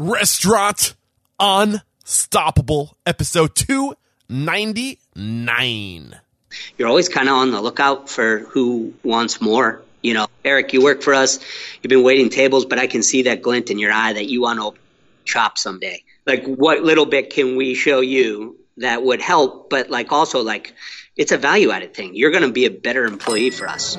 Restaurant Unstoppable, episode 299. You're always kind of on the lookout for who wants more. You know, Eric, you work for us. You've been waiting tables, but I can see that glint in your eye that you want to chop someday. Like, what little bit can we show you that would help? But like, also like, it's a value added thing. You're going to be a better employee for us.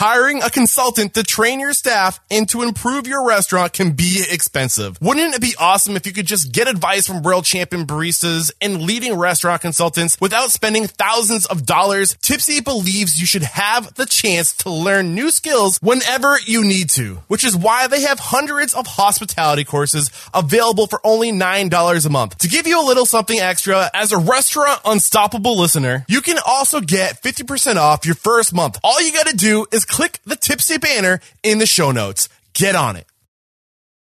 Hiring a consultant to train your staff and to improve your restaurant can be expensive. Wouldn't it be awesome if you could just get advice from world champion baristas and leading restaurant consultants without spending thousands of dollars? Tipsy believes you should have the chance to learn new skills whenever you need to, which is why they have hundreds of hospitality courses available for only $9 a month. To give you a little something extra, as a Restaurant Unstoppable listener, you can also get 50% off your first month. All you gotta do is click the Tipsy banner in the show notes. Get on it.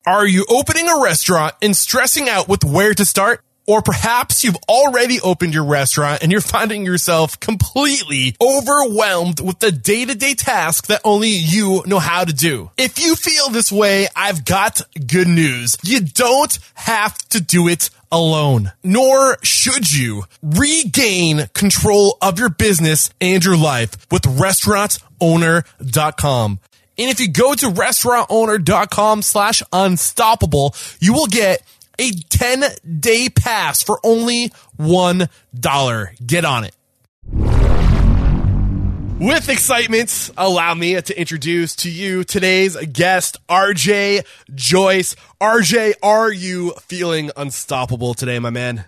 Are you opening a restaurant and stressing out with where to start? Or perhaps you've already opened your restaurant and you're finding yourself completely overwhelmed with the day-to-day tasks that only you know how to do. If you feel this way, I've got good news. You don't have to do it alone, nor should you. Regain control of your business and your life with restaurantowner.com. And if you go to restaurantowner.com/unstoppable, you will get a 10-day pass for only $1. Get on it. With excitement, allow me to introduce to you today's guest, RJ Joyce. RJ, are you feeling unstoppable today, my man?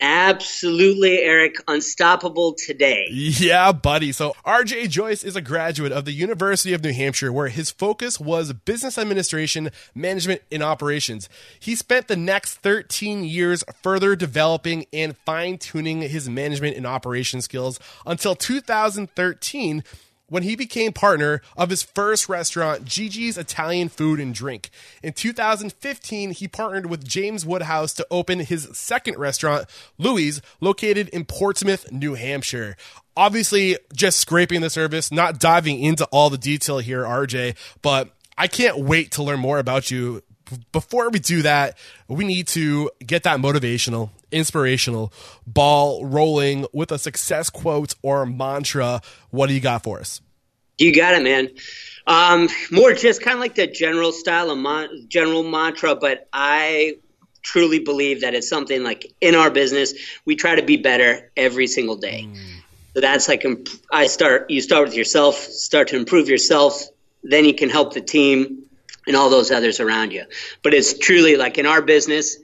Absolutely, Eric. Unstoppable today. Yeah, buddy. So RJ Joyce is a graduate of the University of New Hampshire, where his focus was business administration, management, and operations. He spent the next 13 years further developing and fine-tuning his management and operation skills until 2013, when he became partner of his first restaurant, Gigi's Italian Food and Drink. In 2015, he partnered with James Woodhouse to open his second restaurant, Louis, located in Portsmouth, New Hampshire. Obviously, just scraping the surface, not diving into all the detail here, RJ, but I can't wait to learn more about you. Before we do that, we need to get that motivational, inspirational ball rolling with a success quote or mantra. What do you got for us? You got it, man. More just kind of like the general style of general mantra, but I truly believe that it's something like in our business, we try to be better every single day. So that's like you start with yourself, start to improve yourself, then you can help the team and all those others around you. But it's truly like in our business,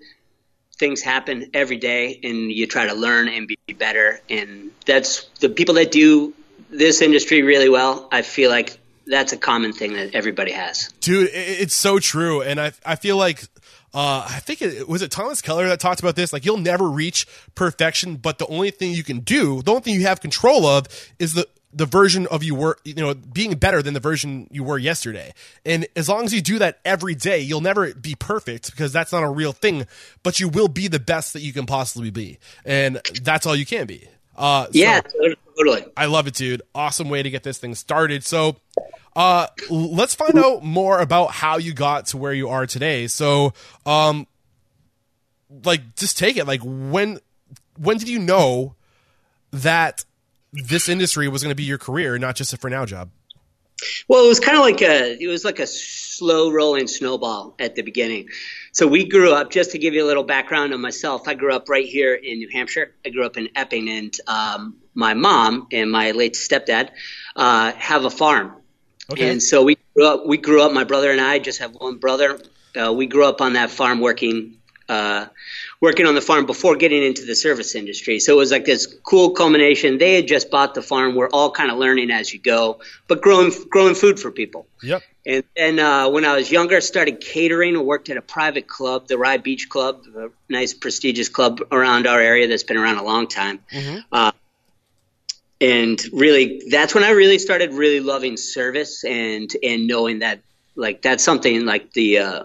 things happen every day and you try to learn and be better. And that's the people that do this industry really well. I feel like that's a common thing that everybody has. Dude, it's so true. And I feel like, I think was it Thomas Keller that talked about this? Like, you'll never reach perfection, but the only thing you can do, the only thing you have control of is the version of you were, you know, being better than the version you were yesterday. And as long as you do that every day, you'll never be perfect because that's not a real thing, but you will be the best that you can possibly be. And that's all you can be. Yeah, so, totally. I love it, dude. Awesome way to get this thing started. So let's find out more about how you got to where you are today. So like, just take it. Like, when did you know that this industry was going to be your career, not just a for now job? Well, it was kind of like a slow rolling snowball at the beginning. So we grew up, just to give you a little background on myself, I grew up right here in New Hampshire. I grew up in Epping, and my mom and my late stepdad have a farm. Okay. And so we grew up, my brother and I just have one brother. We grew up on that farm working on the farm before getting into the service industry. So it was like this cool culmination. They had just bought the farm. We're all kind of learning as you go, but growing food for people. Yep. And then when I was younger, I started catering. I worked at a private club, the Rye Beach Club, a nice prestigious club around our area that's been around a long time. Mm-hmm. And really, that's when I really started really loving service and knowing that, like, that's something like the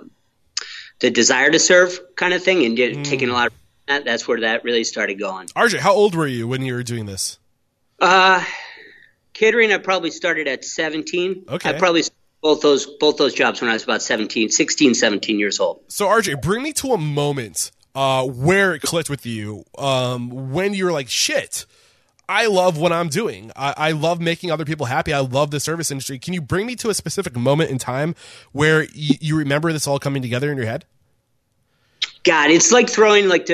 desire to serve kind of thing, and taking a lot of that. That's where that really started going. RJ, how old were you when you were doing this? Catering, I probably started at 17. Okay. I probably started both those jobs when I was about 17 years old. So RJ, bring me to a moment where it clicked with you, when you were like, shit, I love what I'm doing. I love making other people happy. I love the service industry. Can you bring me to a specific moment in time where you remember this all coming together in your head? God, it's like throwing like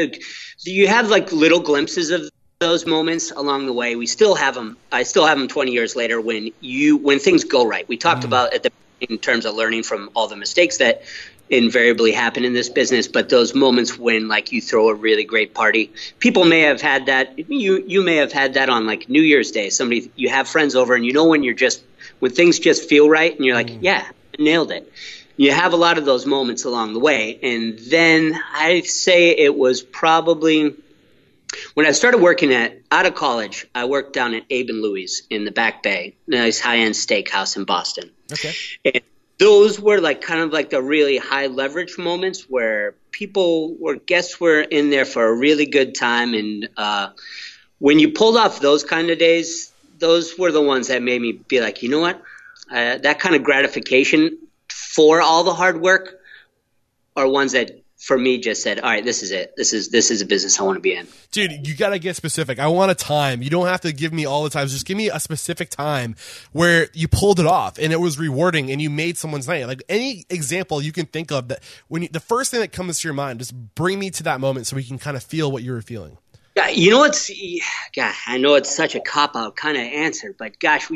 you have like little glimpses of those moments along the way. We still have them. I still have them 20 years later when things go right. We talked about at the in terms of learning from all the mistakes that invariably happen in this business, but those moments when like you throw a really great party, people may have had that. You may have had that on like New Year's Day. Somebody, you have friends over, and you know when you're just when things just feel right, and you're like, yeah, I nailed it. You have a lot of those moments along the way, and then I say it was probably when I started working out of college. I worked down at Abe and Louie's in the Back Bay, nice high end steakhouse in Boston. Okay. And those were like kind of like the really high leverage moments where guests were in there for a really good time. And when you pulled off those kind of days, those were the ones that made me be like, you know what, that kind of gratification for all the hard work are ones that for me just said, all right, this is it. This is a business I want to be in. Dude, you got to get specific. I want a time. You don't have to give me all the times. Just give me a specific time where you pulled it off and it was rewarding and you made someone's night. Like any example you can think of that when the first thing that comes to your mind, just bring me to that moment so we can kind of feel what you were feeling. Yeah, you know what's – God, I know it's such a cop-out kind of answer, but gosh,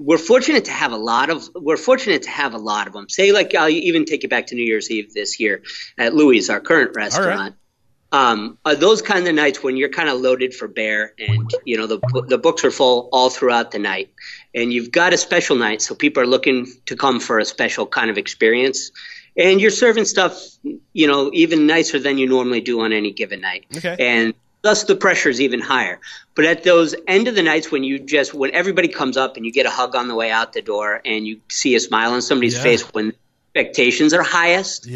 we're fortunate to have a lot of – them. Say, like, I'll even take it back to New Year's Eve this year at Louis, our current restaurant. All right. Are those kind of nights when you're kind of loaded for bear and, you know, the books are full all throughout the night. And you've got a special night, so people are looking to come for a special kind of experience. And you're serving stuff, you know, even nicer than you normally do on any given night. Okay. And – thus, the pressure is even higher. But at those end of the nights when when everybody comes up and you get a hug on the way out the door and you see a smile on somebody's face when expectations are highest,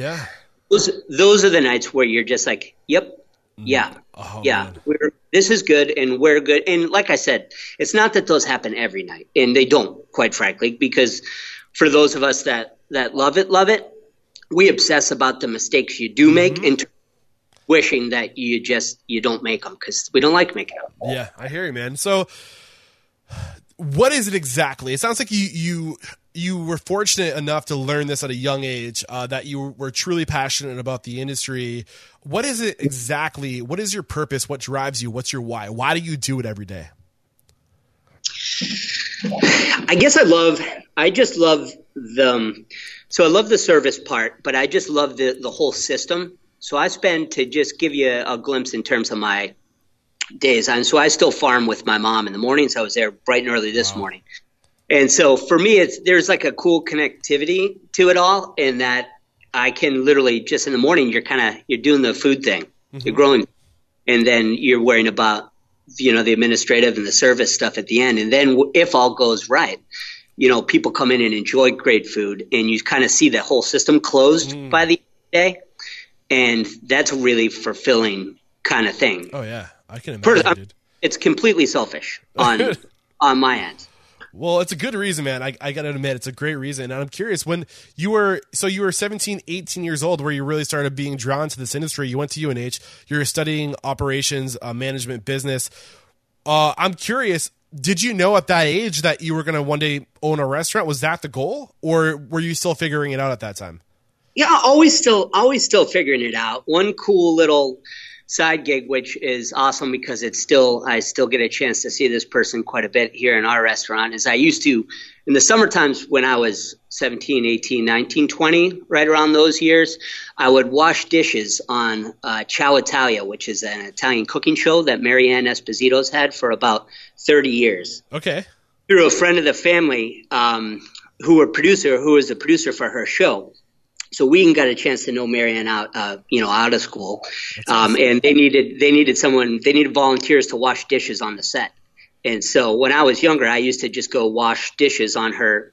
those are the nights where you're just like, yep, this is good and we're good. And like I said, it's not that those happen every night, and they don't, quite frankly, because for those of us that love it, we obsess about the mistakes you do make and wishing that you don't make them because we don't like making them. Yeah, I hear you, man. So what is it exactly? It sounds like you were fortunate enough to learn this at a young age, that you were truly passionate about the industry. What is it exactly? What is your purpose? What drives you? What's your why? Why do you do it every day? I guess I love the service part, but I just love the whole system. So I spend, to just give you a glimpse in terms of my days. And so I still farm with my mom in the mornings. I was there bright and early this morning. And so for me, there's like a cool connectivity to it all, in that I can literally just in the morning, you're doing the food thing, you're growing, and then you're worrying about, you know, the administrative and the service stuff at the end. And then if all goes right, you know, people come in and enjoy great food, and you kind of see the whole system closed by the day. And that's a really fulfilling kind of thing. Oh, yeah. I can imagine. It's completely selfish on my end. Well, it's a good reason, man. I got to admit, it's a great reason. And I'm curious, when you were 17, 18 years old where you really started being drawn to this industry. You went to UNH. You were studying operations, management, business. I'm curious, did you know at that age that you were going to one day own a restaurant? Was that the goal? Or were you still figuring it out at that time? Yeah, always still figuring it out. One cool little side gig, which is awesome because I still get a chance to see this person quite a bit here in our restaurant, is I used to, in the summer times when I was 17, 18, 19, 20, right around those years, I would wash dishes on Ciao Italia, which is an Italian cooking show that Mary Ann Esposito's had for about 30 years. Okay. Through a friend of the family who was the producer for her show. So we got a chance to know Mary Ann out of school, and they needed volunteers to wash dishes on the set. And so when I was younger, I used to just go wash dishes on her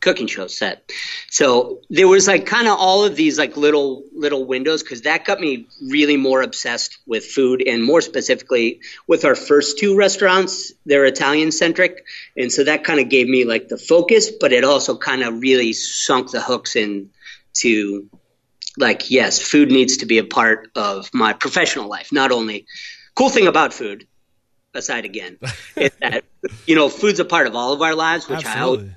cooking show set. So there was like kind of all of these like little windows, because that got me really more obsessed with food, and more specifically with our first two restaurants. They're Italian centric. And so that kind of gave me like the focus, but it also kind of really sunk the hooks in to like, yes, food needs to be a part of my professional life. Not only cool thing about food aside again, is that, you know, food's a part of all of our lives, which absolutely.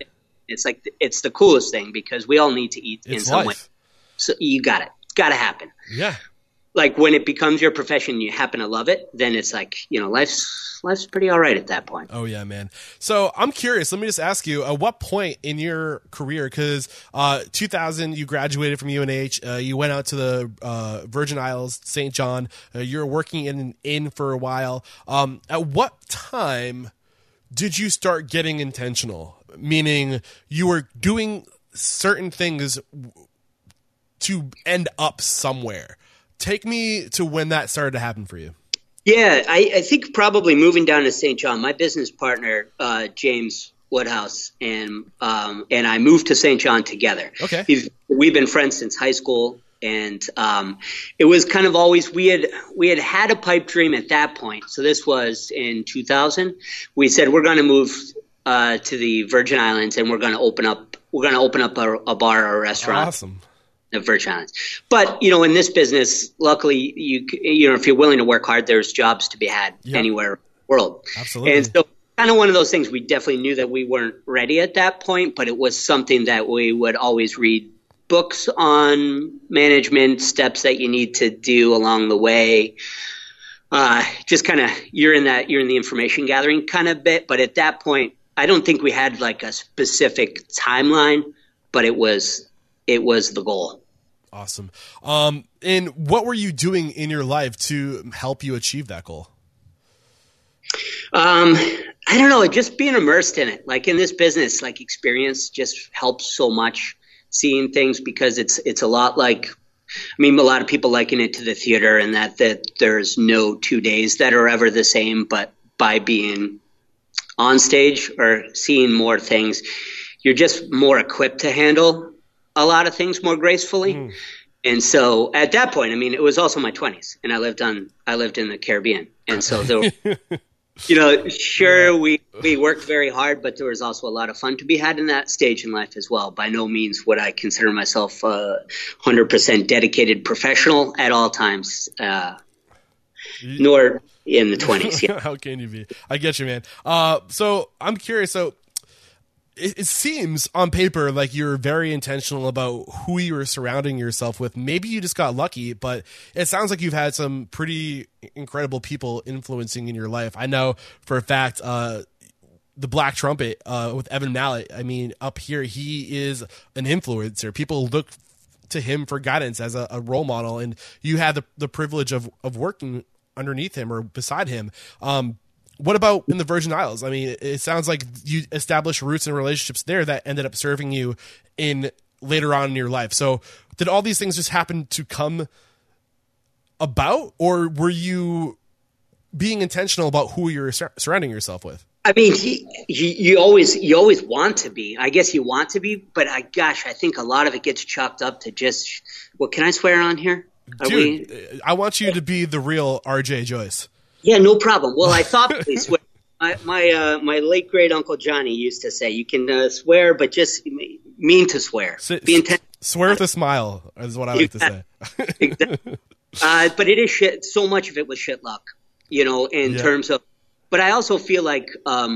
It's like, it's the coolest thing, because we all need to eat in some way. So you got it. Got to happen. Yeah. Like when it becomes your profession, you happen to love it. Then it's like, you know, life's pretty all right at that point. Oh yeah, man. So I'm curious. Let me just ask you, at what point in your career, because 2000, you graduated from UNH. You went out to the Virgin Islands, St. John. You're working in an inn for a while. At what time did you start getting intentional? Meaning you were doing certain things to end up somewhere. Take me to when that started to happen for you. Yeah, I think probably moving down to St. John, my business partner, James Woodhouse, and I moved to St. John together. Okay. We've been friends since high school. And it was kind of always, we had a pipe dream at that point. So this was in 2000. We said, we're going to move to the Virgin Islands, and we're going to open up a bar or a restaurant. Awesome. The Virgin Islands. But, you know, in this business, luckily, you know, if you're willing to work hard, there's jobs to be had anywhere in the world. Absolutely. And so kind of one of those things, we definitely knew that we weren't ready at that point, but it was something that we would always read books on, management steps that you need to do along the way. Just kind of, you're in the information gathering kind of bit. But at that point, I don't think we had like a specific timeline, but it was the goal. Awesome. And what were you doing in your life to help you achieve that goal? I don't know, just being immersed in it. Like in this business, like experience just helps so much, seeing things, because it's a lot like, I mean, a lot of people liken it to the theater, and that there's no 2 days that are ever the same, but by being on stage or seeing more things, you're just more equipped to handle a lot of things more gracefully. Mm. And so at that point, I mean, it was also my 20s, and I lived in the Caribbean. And so there were, you know, sure, we worked very hard, but there was also a lot of fun to be had in that stage in life as well. By no means would I consider myself a 100% dedicated professional at all times, nor in the 20s. Yeah. How can you be? I get you, man. So I'm curious. So it seems on paper like you're very intentional about who you were surrounding yourself with. Maybe you just got lucky, but it sounds like you've had some pretty incredible people influencing in your life. I know for a fact, the Black Trumpet with Evan Mallett, I mean, up here, he is an influencer. People look to him for guidance as a role model, and you had the privilege of working underneath him or beside him. What about in the Virgin Isles? I mean, it sounds like you established roots and relationships there that ended up serving you in later on in your life. So did all these things just happen to come about, or were you being intentional about who you're surrounding yourself with? I mean, you always want to be. I guess you want to be, but I think a lot of it gets chalked up to just, well, can I swear on here? I want you to be the real RJ Joyce. Yeah, no problem. Well, I thought my late great uncle Johnny used to say, you can swear, but just mean to swear. Swear with a smile is what I like to say. Exactly. But it is shit. So much of it was shit luck, you know, in terms of, but I also feel like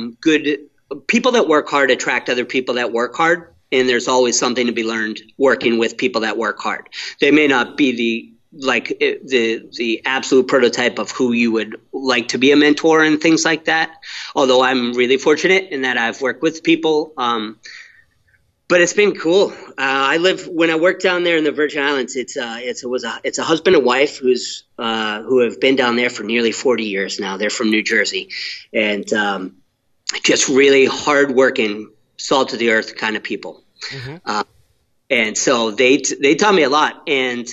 good people that work hard attract other people that work hard. And there's always something to be learned working with people that work hard. They may not be the absolute prototype of who you would like to be a mentor and things like that. Although I'm really fortunate in that I've worked with people, but it's been cool. When I worked down there in the Virgin Islands, it's a husband and wife who have been down there for nearly 40 years now. They're from New Jersey, and just really hardworking, salt of the earth kind of people. Mm-hmm. And so they taught me a lot. And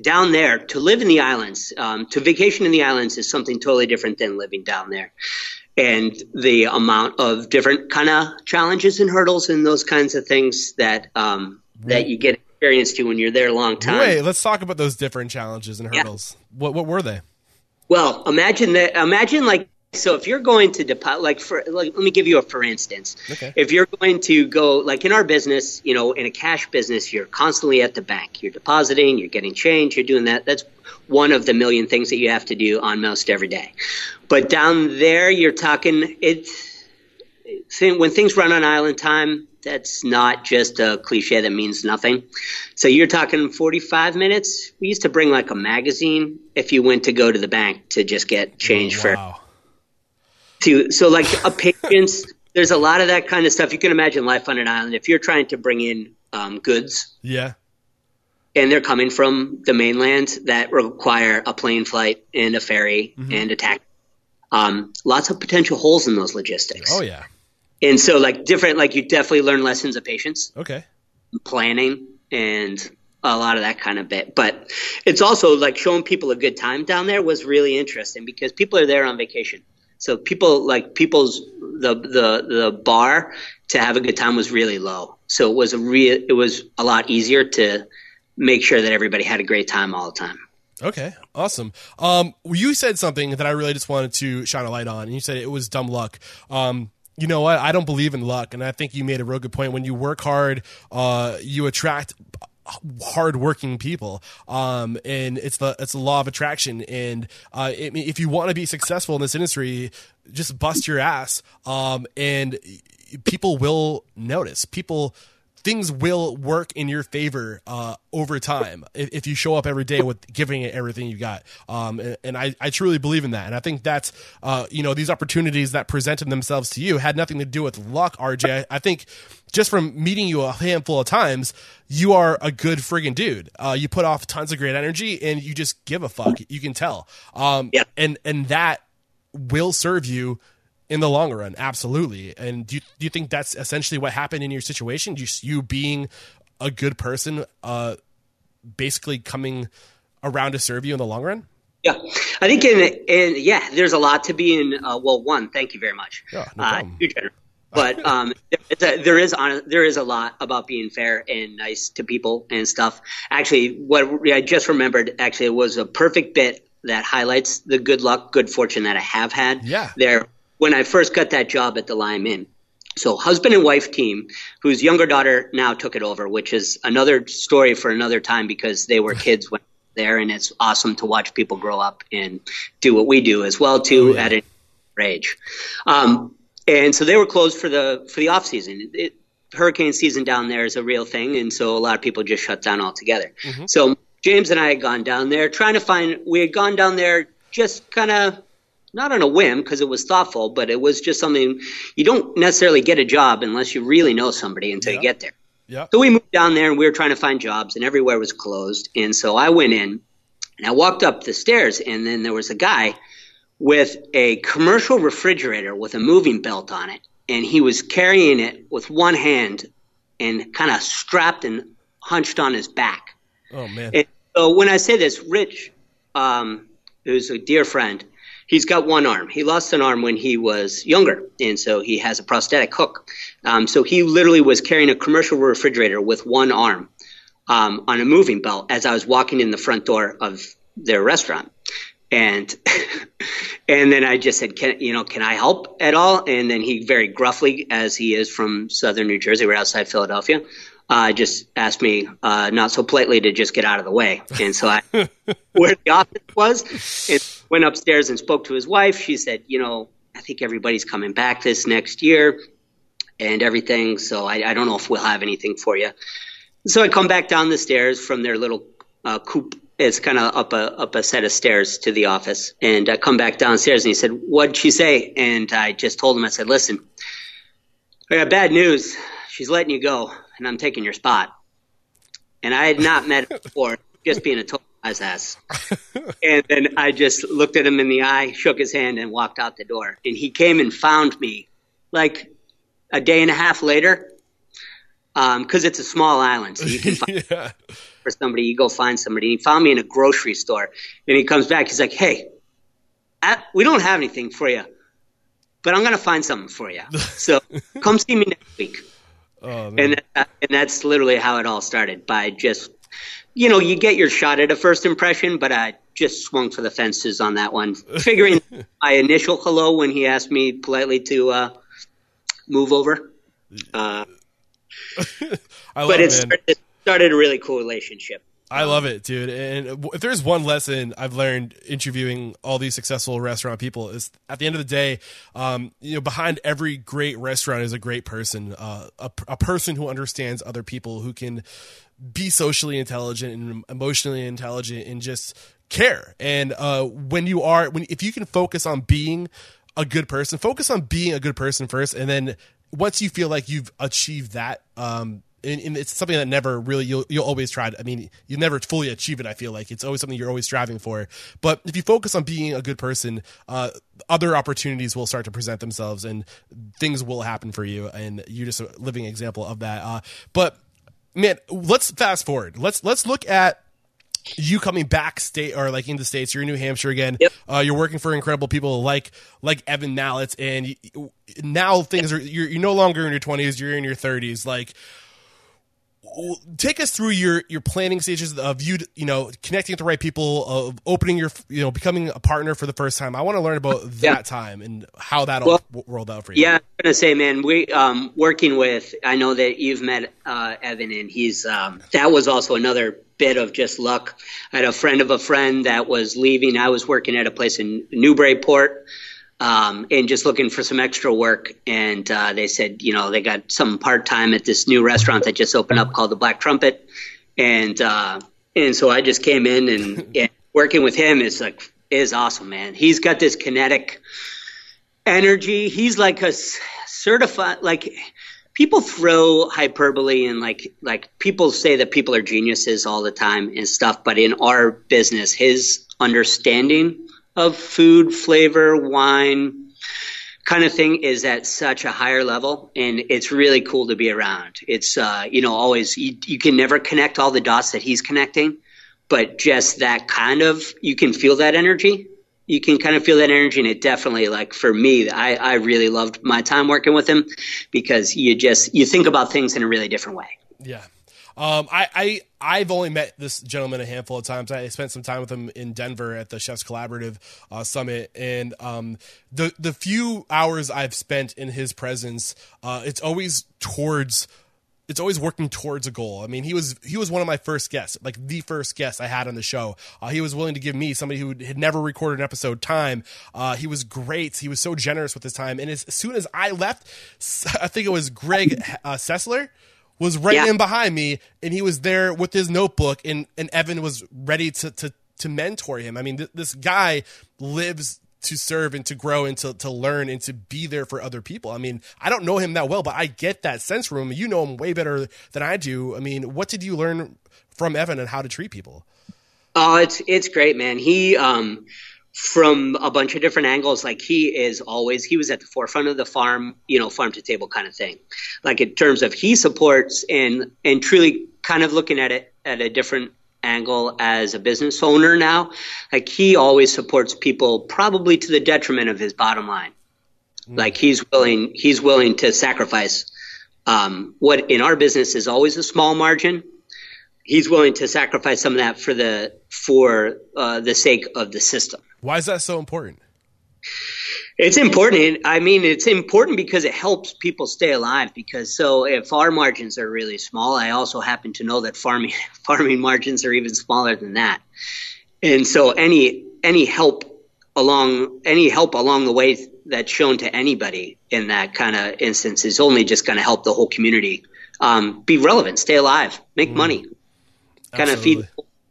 down there, to live in the islands, to vacation in the islands is something totally different than living down there. and the amount of different kind of challenges and hurdles and those kinds of things that that you get experience to when you're there a long time. Wait, let's talk about those different challenges and hurdles. Yeah. What were they? Well, imagine that. Imagine like, so if you're going to deposit, like, let me give you a for instance. Okay. If you're going to go, like in our business, you know, in a cash business, you're constantly at the bank. You're depositing, you're getting change, you're doing that. That's one of the million things that you have to do on most every day. But down there, you're talking, when things run on island time, that's not just a cliche that means nothing. So you're talking 45 minutes. We used to bring like a magazine if you went to go to the bank to just get change. Oh, wow. So like a patience, there's a lot of that kind of stuff. You can imagine life on an island. If you're trying to bring in goods, yeah, and they're coming from the mainland that require a plane flight and a ferry and a taxi, lots of potential holes in those logistics. Oh, yeah. And so like different, like you definitely learn lessons of patience, okay, planning and a lot of that kind of bit. But it's also like showing people a good time down there was really interesting because people are there on vacation. So people like people's the bar to have a good time was really low. So it was a lot easier to make sure that everybody had a great time all the time. Okay, awesome. You said something that I really just wanted to shine a light on, and you said it was dumb luck. You know what? I don't believe in luck, and I think you made a real good point. When you work hard, you attract hardworking people, and it's the law of attraction. And if you want to be successful in this industry, just bust your ass, and people will notice. Things will work in your favor over time if you show up every day with giving it everything you got. And I truly believe in that. And I think that's, these opportunities that presented themselves to you had nothing to do with luck, RJ. I think just from meeting you a handful of times, you are a good friggin' dude. You put off tons of great energy and you just give a fuck. You can tell. And that will serve you in the long run, absolutely. And do you think that's essentially what happened in your situation? You being a good person, basically coming around to serve you in the long run? Yeah, I think there's a lot to be in. One, thank you very much. Yeah, no problem. You're generous. But there is a lot about being fair and nice to people and stuff. Actually, what I just remembered it was a perfect bit that highlights the good luck, good fortune that I have had. Yeah, there. When I first got that job at the Lyme Inn. So husband and wife team, whose younger daughter now took it over, which is another story for another time because they were kids when they were there, and it's awesome to watch people grow up and do what we do as well too at an age. And so they were closed for the off season. Hurricane season down there is a real thing, and so a lot of people just shut down altogether. Mm-hmm. So James and I had gone down there just kind of not on a whim because it was thoughtful, but it was just something you don't necessarily get a job unless you really know somebody until you get there. Yeah. So we moved down there and we were trying to find jobs and everywhere was closed. And so I went in and I walked up the stairs and then there was a guy with a commercial refrigerator with a moving belt on it. And he was carrying it with one hand and kind of strapped and hunched on his back. Oh, man. And so when I say this, Rich, who's a dear friend, he's got one arm. He lost an arm when he was younger, and so he has a prosthetic hook. So he literally was carrying a commercial refrigerator with one arm on a moving belt as I was walking in the front door of their restaurant. And then I just said, can I help at all? And then he very gruffly, as he is from southern New Jersey, we're outside Philadelphia, just asked me not so politely to just get out of the way. And so I where the office was and went upstairs and spoke to his wife. She said, I think everybody's coming back this next year and everything. So I don't know if we'll have anything for you. So I come back down the stairs from their little coop. It's kind of up a set of stairs to the office. And I come back downstairs and he said, what'd she say? And I just told him, I said, listen, I got bad news. She's letting you go. And I'm taking your spot. And I had not met him before, just being a total wise ass. And then I just looked at him in the eye, shook his hand, and walked out the door. And he came and found me like a day and a half later, because it's a small island, so you can find for somebody. You go find somebody. He found me in a grocery store, and he comes back. He's like, "Hey, we don't have anything for you, but I'm going to find something for you. So come see me next week. Oh, man. And that's literally how it all started, by just, you know, you get your shot at a first impression, but I just swung for the fences on that one. Figuring my initial hello when he asked me politely to move over. It started a really cool relationship. I love it, dude. And if there's one lesson I've learned interviewing all these successful restaurant people, is at the end of the day, you know, behind every great restaurant is a great person, a person who understands other people, who can be socially intelligent and emotionally intelligent and just care. And if you can focus on being a good person, focus on being a good person first. And then once you feel like you've achieved that, and it's something that never really, you'll always try to, I mean, you'll never fully achieve it. I feel like it's always something you're always striving for. But if you focus on being a good person, other opportunities will start to present themselves and things will happen for you. And you're just a living example of that. But man, let's fast forward. Let's look at you coming back state, or like in the States, you're in New Hampshire again. Yep. You're working for incredible people like Evan Mallett. And now things are, you're no longer in your 20s, you're in your 30s. Like, take us through your planning stages of you connecting with the right people, of opening your, becoming a partner for the first time. I want to learn about that time and how that all rolled out for you. Yeah, I'm going to say, man, we working with, I know that you've met Evan, and he's that was also another bit of just luck. I had a friend of a friend that was leaving. I was working at a place in Newburyport, and just looking for some extra work. And they said, they got some part-time at this new restaurant that just opened up called the Black Trumpet. And so I just came in, and working with him is awesome, man. He's got this kinetic energy. He's like a certified, like, people throw hyperbole and like people say that people are geniuses all the time and stuff. But in our business, his understanding of food, flavor, wine, kind of thing is at such a higher level, and it's really cool to be around. It's always, you can never connect all the dots that he's connecting, but just that kind of, you can feel that energy. You can kind of feel that energy, and it definitely, like, for me, I really loved my time working with him, because you think about things in a really different way. Yeah. I've only met this gentleman a handful of times. I spent some time with him in Denver at the Chefs Collaborative Summit, and the few hours I've spent in his presence, it's always working towards a goal. I mean, he was one of my first guests, like the first guest I had on the show. He was willing to give me, somebody who had never recorded an episode, time. He was great. He was so generous with his time. And as soon as I left, I think it was Greg Sessler was right in behind me, and he was there with his notebook, and Evan was ready to mentor him. I mean, this guy lives to serve and to grow and to learn and to be there for other people. I mean, I don't know him that well, but I get that sense from him. You know him way better than I do. I mean, what did you learn from Evan and how to treat people? Oh, it's great, man. He, from a bunch of different angles, like, he was at the forefront of the farm to table kind of thing. Like, in terms of, he supports and truly kind of looking at it at a different angle as a business owner now. Like, he always supports people, probably to the detriment of his bottom line. Mm-hmm. Like, he's willing to sacrifice what in our business is always a small margin. He's willing to sacrifice some of that for the sake of the system. Why is that so important? It's important. I mean, it's important because it helps people stay alive. Because so if our margins are really small, I also happen to know that farming margins are even smaller than that. And so any help along the way that's shown to anybody in that kind of instance is only just going to help the whole community be relevant, stay alive, make money. Kind of feed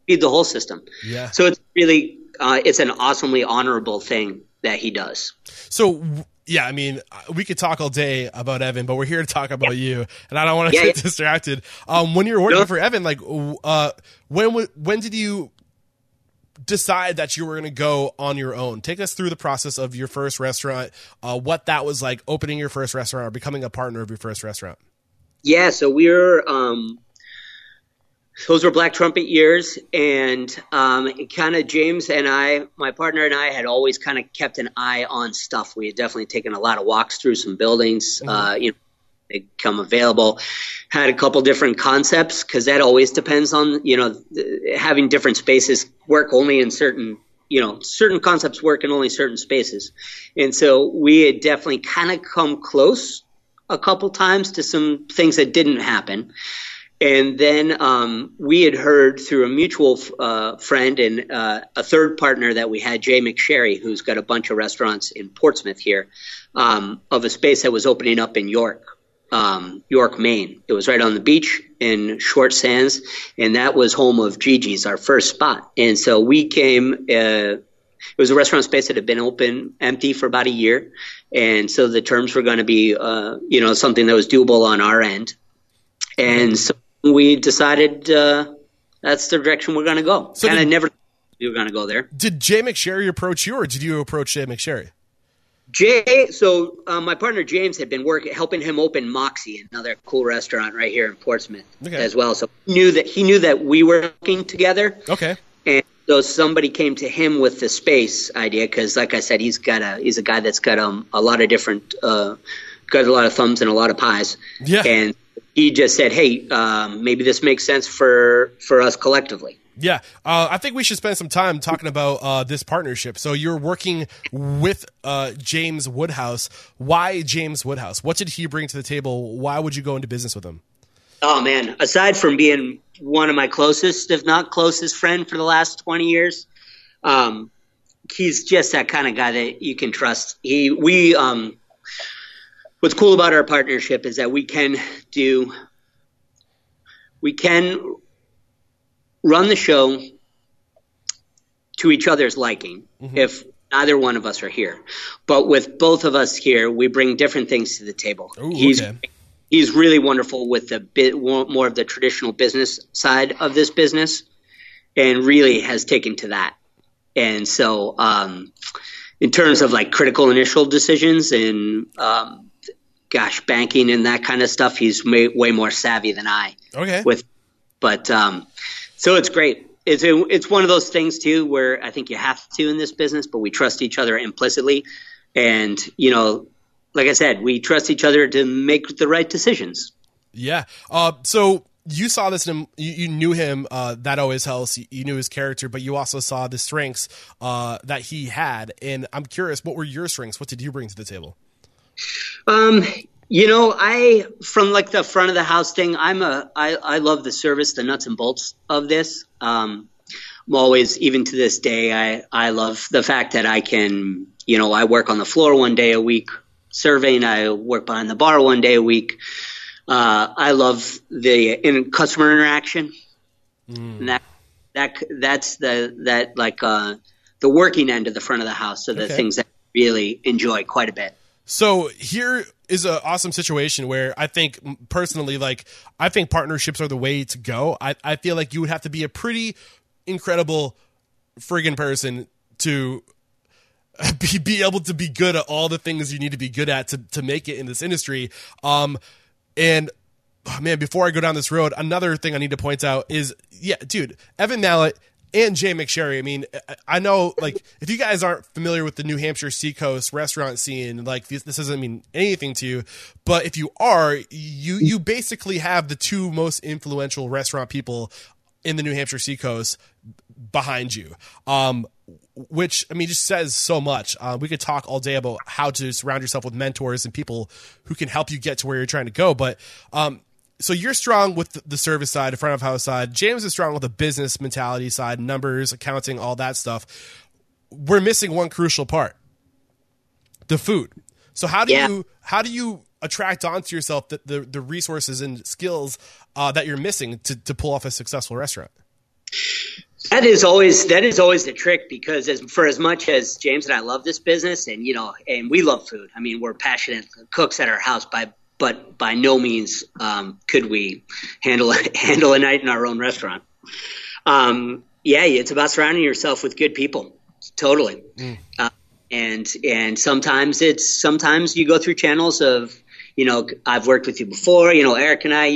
the whole system. Yeah. So it's really it's an awesomely honorable thing that he does. So yeah, I mean, we could talk all day about Evan, but we're here to talk about you, and I don't want to get distracted. When you were working for Evan, like, when did you decide that you were going to go on your own? Take us through the process of your first restaurant, what that was like, opening your first restaurant or becoming a partner of your first restaurant. Yeah, so we're Those were Black Trumpet years, and kind of James and I, my partner and I, had always kind of kept an eye on stuff. We had definitely taken a lot of walks through some buildings, you know, they come available, had a couple different concepts, because that always depends on, you know, having different spaces work only in certain, you know, certain concepts work in only certain spaces. And so we had definitely kind of come close a couple times to some things that didn't happen. And then we had heard through a mutual friend and a third partner that we had, Jay McSherry, who's got a bunch of restaurants in Portsmouth here, of a space that was opening up in York, Maine. It was right on the beach in Short Sands, and that was home of Gigi's, our first spot. And so we came, it was a restaurant space that had been open, empty for about a year. And so the terms were going to be, you know, something that was doable on our end. And so we decided that's the direction we're going to go. So and I never thought we were going to go there. Did Jay McSherry approach you, or did you approach Jay McSherry? Jay, so my partner James had been working, helping him open Moxie, another cool restaurant right here in Portsmouth as well. So he knew that we were working together. Okay. And so somebody came to him with the space idea because, like I said, he's a guy that's got a lot of different, got a lot of thumbs and a lot of pies. Yeah. And he just said, hey, maybe this makes sense for us collectively. Yeah, I think we should spend some time talking about this partnership. So you're working with James Woodhouse. Why James Woodhouse? What did he bring to the table? Why would you go into business with him? Oh, man, aside from being one of my closest, if not closest friend for the last 20 years, he's just that kind of guy that you can trust. What's cool about our partnership is that we can run the show to each other's liking if neither one of us are here. But with both of us here, we bring different things to the table. Ooh, he's really wonderful with the bit more of the traditional business side of this business and really has taken to that. And so in terms of like critical initial decisions and banking and that kind of stuff, he's way more savvy than I. Okay. So it's great. It's one of those things too where I think you have to in this business, but we trust each other implicitly, and you know, like I said, we trust each other to make the right decisions. Yeah. So you saw this in him, you knew him. That always helps. You knew his character, but you also saw the strengths that he had. And I'm curious, what were your strengths? What did you bring to the table? You know, from like the front of the house thing, I love the service, the nuts and bolts of this. I'm always, even to this day, I love the fact that I can, you know, I work on the floor one day a week serving, I work behind the bar one day a week. I love the customer interaction. And that's the working end of the front of the house. So the things that I really enjoy quite a bit. So here is an awesome situation where I think personally, like, I think partnerships are the way to go. I feel like you would have to be a pretty incredible friggin' person to be able to be good at all the things you need to be good at to make it in this industry. And oh man, before I go down this road, another thing I need to point out is, yeah, dude, Evan Mallett and Jay McSherry. I mean, I know, like, if you guys aren't familiar with the New Hampshire Seacoast restaurant scene, like, this doesn't mean anything to you. But if you are, you basically have the two most influential restaurant people in the New Hampshire Seacoast behind you, which, I mean, just says so much. We could talk all day about how to surround yourself with mentors and people who can help you get to where you're trying to go. But so you're strong with the service side, the front of house side. James is strong with the business mentality side, numbers, accounting, all that stuff. We're missing one crucial part, the food. So how do you attract onto yourself the resources and skills that you're missing to pull off a successful restaurant? That is always the trick, because as much as James and I love this business and, you know, and we love food, I mean, we're passionate cooks at our house but by no means could we handle a night in our own restaurant. It's about surrounding yourself with good people, totally. And sometimes you go through channels of, you know, I've worked with you before. You know, Eric and I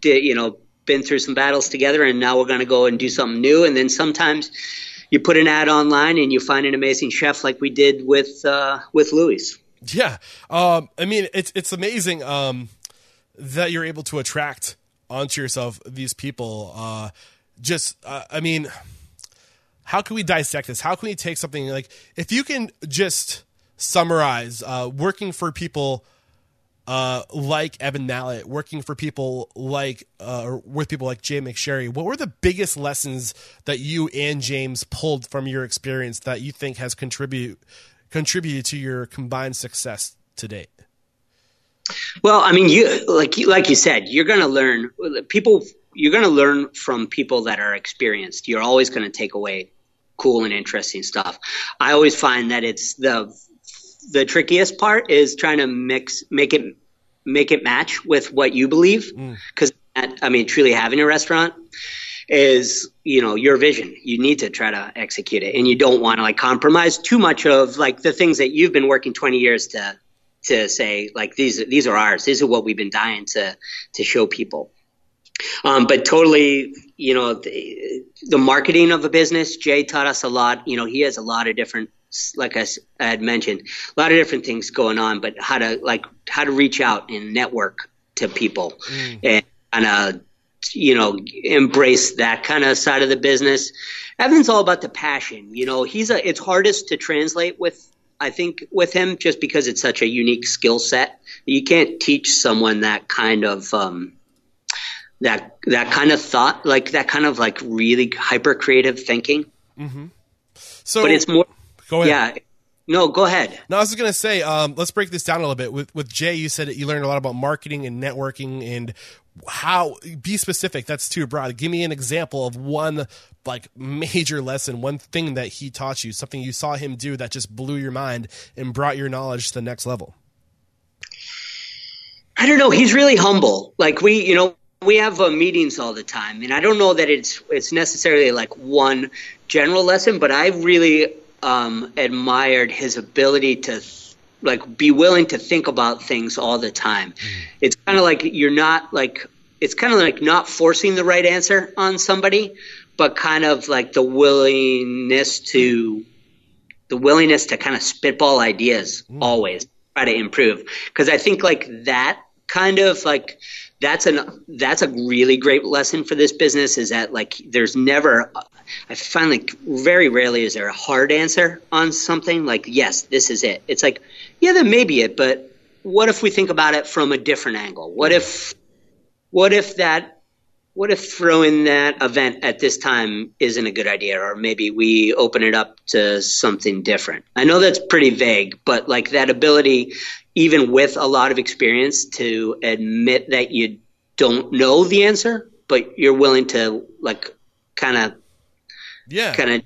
did, you know, been through some battles together, and now we're going to go and do something new. And then sometimes you put an ad online and you find an amazing chef, like we did with Louis. Yeah. I mean, it's amazing that you're able to attract onto yourself these people. I mean, how can we dissect this? How can we take something like, if you can just summarize working for people like Evan Mallett, working for people like with people like Jay McSherry, what were the biggest lessons that you and James pulled from your experience that you think has contributed to your combined success to date? Well, I mean, you said, you're going to learn people. You're going to learn from people that are experienced. You're always going to take away cool and interesting stuff. I always find that it's the trickiest part is trying to make it match with what you believe. Because I mean, truly having a restaurant is, you know, your vision. You need to try to execute it, and you don't want to like compromise too much of like the things that you've been working 20 years to say, like, these are ours. These are what we've been dying to show people. But totally, you know, the marketing of a business, Jay taught us a lot. You know, he has a lot of different, like I had mentioned, a lot of different things going on, but how to reach out and network to people and kind of, you know, embrace that kind of side of the business. Evan's all about the passion. You know, it's hardest to translate with, I think, with him, just because it's such a unique skill set. You can't teach someone that kind of, that kind of thought, like that kind of like really hyper creative thinking. Mm-hmm. So, but it's more. Go ahead. Yeah. No, go ahead. No, I was going to say, let's break this down a little bit. With Jay, you said that you learned a lot about marketing and networking, and how, be specific. That's too broad. Give me an example of one like major lesson, one thing that he taught you, something you saw him do that just blew your mind and brought your knowledge to the next level. I don't know. He's really humble. Like we have meetings all the time, and I don't know that it's necessarily like one general lesson, but I really admired his ability to like be willing to think about things all the time. It's kind of like it's kind of like not forcing the right answer on somebody, but kind of like the willingness to kind of spitball ideas always, try to improve. Because I think like that kind of like – that's a really great lesson for this business, is that like there's never, I find like very rarely is there a hard answer on something like, yes, this is it. It's like, yeah, that may be it, but what if we think about it from a different angle? What if throwing that event at this time isn't a good idea, or maybe we open it up to something different? I know that's pretty vague, but like that ability, even with a lot of experience, to admit that you don't know the answer, but you're willing to like kind of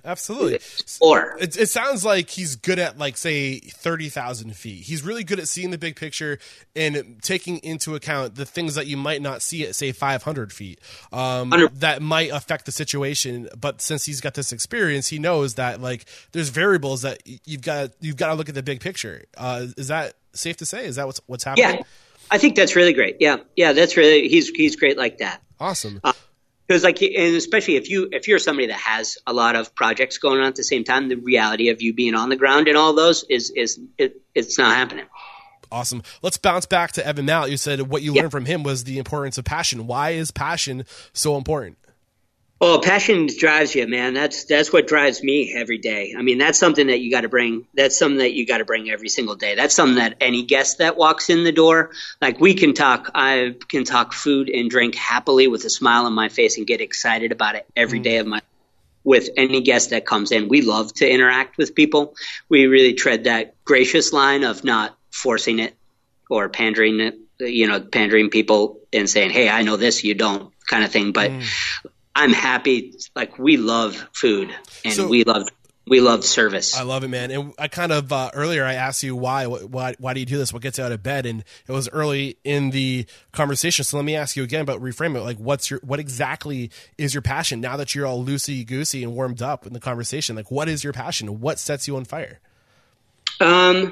absolutely. Or it sounds like he's good at like, say, 30,000 feet. He's really good at seeing the big picture and taking into account the things that you might not see at, say, 500 feet that might affect the situation. But since he's got this experience, he knows that like there's variables that you've got to look at the big picture. Is that safe to say? Is that what's happening? Yeah, I think that's really great. Yeah, that's really, he's great like that. Awesome. Because like, and especially if you're somebody that has a lot of projects going on at the same time, the reality of you being on the ground and all those it's not happening. Awesome. Let's bounce back to Evan Mallett. You said what you learned from him was the importance of passion. Why is passion so important? Oh, passion drives you, man. That's what drives me every day. I mean, that's something that you got to bring. That's something that you got to bring every single day. That's something that any guest that walks in the door, like we can talk. I can talk food and drink happily with a smile on my face and get excited about it every day of my life with any guest that comes in. We love to interact with people. We really tread that gracious line of not forcing it or pandering it, you know, pandering people and saying, hey, I know this, you don't, kind of thing. But I'm happy. Like, we love food, and so, we love service. I love it, man. And I kind of earlier I asked you why do you do this? What gets you out of bed? And it was early in the conversation, so let me ask you again, but reframe it. Like, what exactly is your passion? Now that you're all loosey goosey and warmed up in the conversation, like, what is your passion? What sets you on fire? Gosh,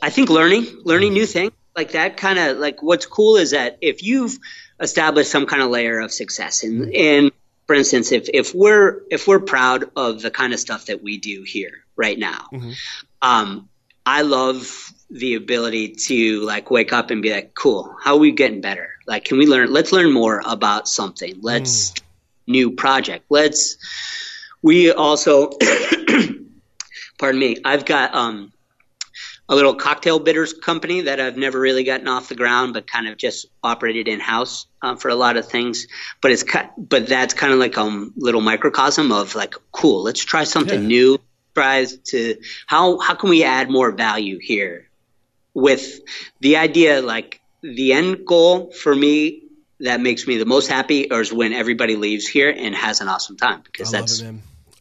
I think learning new things. like that kind of like what's cool is that if you've established some kind of layer of success and for instance, if we're proud of the kind of stuff that we do here right now, mm-hmm. I love the ability to like wake up and be like, cool, how are we getting better? Like, can we learn? Let's learn more about something. Let's new project. We also, pardon me, I've got a little cocktail bitters company that I've never really gotten off the ground, but kind of just operated in house for a lot of things. But that's kind of like a little microcosm of like, cool, let's try something new. Tries to how can we add more value here with the idea, like the end goal for me that makes me the most happy is when everybody leaves here and has an awesome time, because that's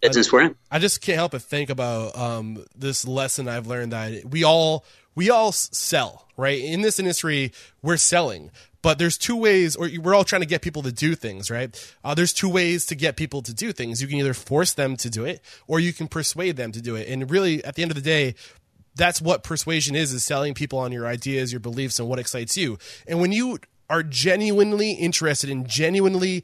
business we're in. I just can't help but think about this lesson I've learned that we all sell, right? In this industry, we're selling. But there's two ways, or we're all trying to get people to do things, right? There's two ways to get people to do things. You can either force them to do it, or you can persuade them to do it. And really, at the end of the day, that's what persuasion is selling people on your ideas, your beliefs, and what excites you. And when you are genuinely interested and genuinely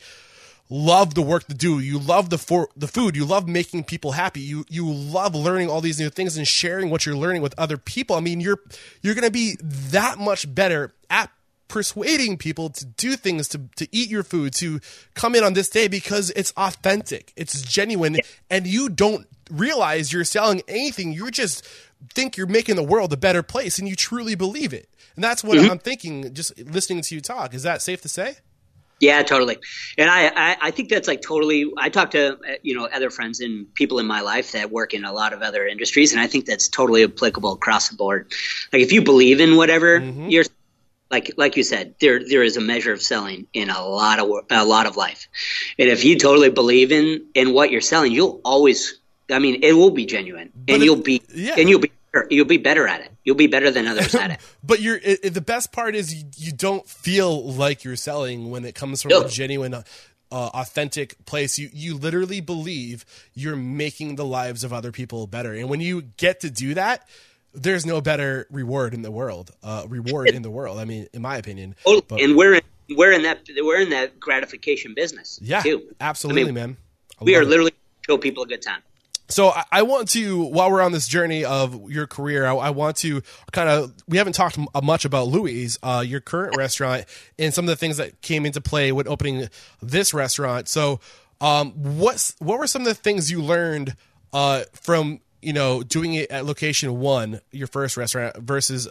love the work to do, you love the food, you love making people happy, you love learning all these new things and sharing what you're learning with other people, I mean, you're going to be that much better at persuading people to do things, to eat your food, to come in on this day, because it's authentic, it's genuine, and you don't realize you're selling anything. You just think you're making the world a better place, and you truly believe it. And that's what I'm thinking, just listening to you talk. Is that safe to say? Yeah, totally. And I think that's like totally – I talk to, other friends and people in my life that work in a lot of other industries, and I think that's totally applicable across the board. Like if you believe in whatever you're – Like you said, there is a measure of selling in a lot of life, and if you totally believe in what you're selling, you'll always. I mean, it will be genuine, you'll be better at it. You'll be better than others at it. But the best part is you don't feel like you're selling when it comes from a genuine, authentic place. You literally believe you're making the lives of other people better, and when you get to do that, there's no better reward in the world. I mean, in my opinion. Oh, but, and we're in that gratification business. Yeah, too. Absolutely, I mean, man. We are literally show people a good time. So I want to, while we're on this journey of your career, I want to kind of, we haven't talked much about Louie's, your current restaurant, and some of the things that came into play when opening this restaurant. So, what were some of the things you learned from? Doing it at location one, your first restaurant, versus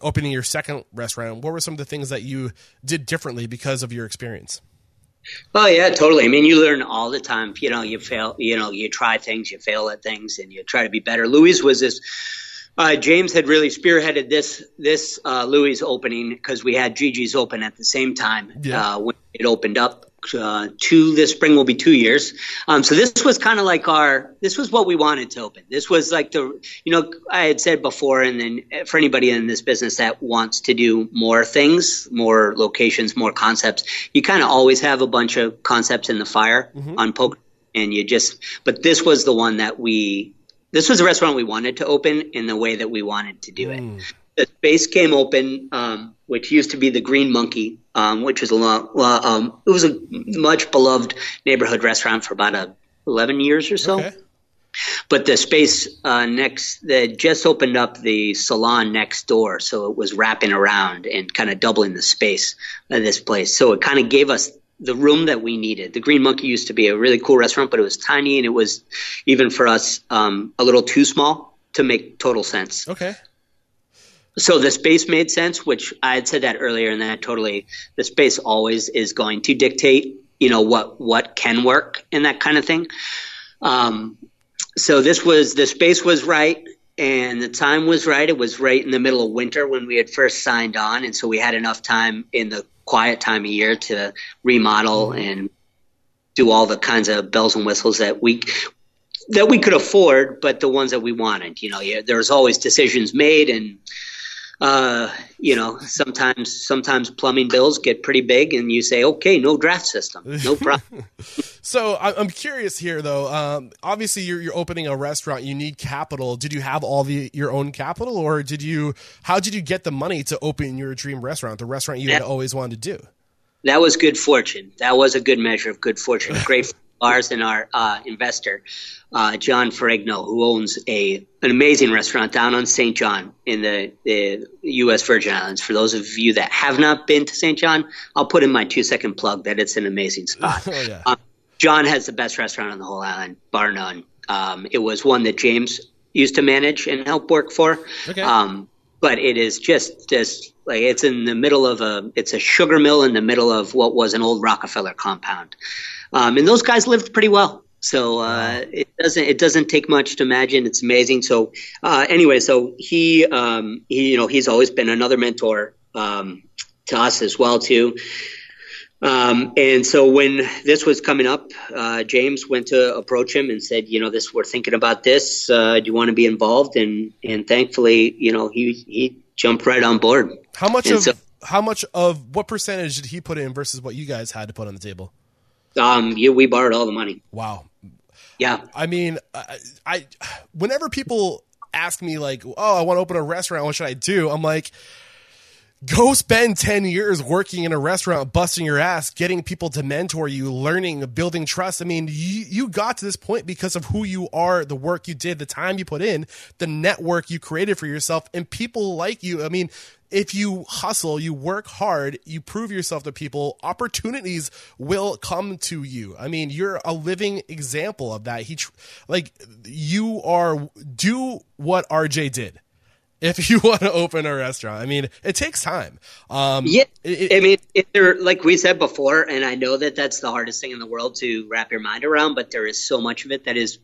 opening your second restaurant? What were some of the things that you did differently because of your experience? Oh, yeah, totally. I mean, you learn all the time. You fail, you try things, you fail at things, and you try to be better. Louis was this. James had really spearheaded this Louis opening, because we had Gigi's open at the same time when it opened up. This spring will be 2 years. So this was kind of like this was what we wanted to open. This was like I had said before, and then for anybody in this business that wants to do more things, more locations, more concepts, you kind of always have a bunch of concepts in the fire on poker. And but this was the one this was the restaurant we wanted to open in the way that we wanted to do it. The space came open, which used to be the Green Monkey, which was it was a much beloved neighborhood restaurant for about 11 years or so. Okay. But the space that just opened up the salon next door, so it was wrapping around and kind of doubling the space of this place. So it kind of gave us the room that we needed. The Green Monkey used to be a really cool restaurant, but it was tiny, and it was, even for us, a little too small to make total sense. Okay. So the space made sense, which I had said that earlier, and that totally – the space always is going to dictate, what can work and that kind of thing. So this was – the space was right and the time was right. It was right in the middle of winter when we had first signed on, and so we had enough time in the quiet time of year to remodel and do all the kinds of bells and whistles that we could afford, but the ones that we wanted. There's always decisions made, and Sometimes plumbing bills get pretty big and you say, okay, no draft system, no problem. So I'm curious here though. Obviously you're opening a restaurant, you need capital. Did you have your own capital, or how did you get the money to open your dream restaurant, the restaurant you had always wanted to do? That was good fortune. That was a good measure of good fortune. Great. Ours and our investor, John Ferrigno, who owns an amazing restaurant down on St. John in the U.S. Virgin Islands. For those of you that have not been to St. John, I'll put in my 2-second plug that it's an amazing spot. Oh, yeah. John has the best restaurant on the whole island, bar none. It was one that James used to manage and help work for. Okay. But it is just like it's in the middle of it's a sugar mill in the middle of what was an old Rockefeller compound. And those guys lived pretty well. So it doesn't take much to imagine. It's amazing. So anyway, so he's always been another mentor to us as well too. And so when this was coming up, James went to approach him and said, we're thinking about this. Do you want to be involved? And thankfully, he jumped right on board. What percentage did he put in versus what you guys had to put on the table? We borrowed all the money. Wow. Yeah. I mean, I whenever people ask me like, oh, I want to open a restaurant, what should I do? I'm like, go spend 10 years working in a restaurant, busting your ass, getting people to mentor you, learning, building trust. I mean, you got to this point because of who you are, the work you did, the time you put in, the network you created for yourself, and people like you. I mean, if you hustle, you work hard, you prove yourself to people, opportunities will come to you. I mean, you're a living example of that. Do what RJ did. If you want to open a restaurant, I mean, it takes time. Like we said before, and I know that that's the hardest thing in the world to wrap your mind around, but there is so much of it that is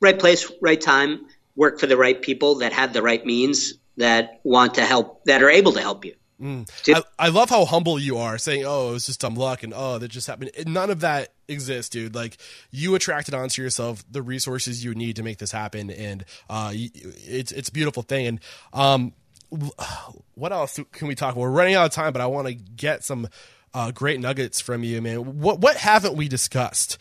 right place, right time, work for the right people that have the right means that want to help, that are able to help you. Mm. I love how humble you are, saying, oh, it was just dumb luck and oh, that just happened. None of that exists, dude. Like, you attracted onto yourself the resources you need to make this happen, and it's a beautiful thing. And what else can we talk about? We're running out of time, but I want to get some great nuggets from you, man. What haven't we discussed?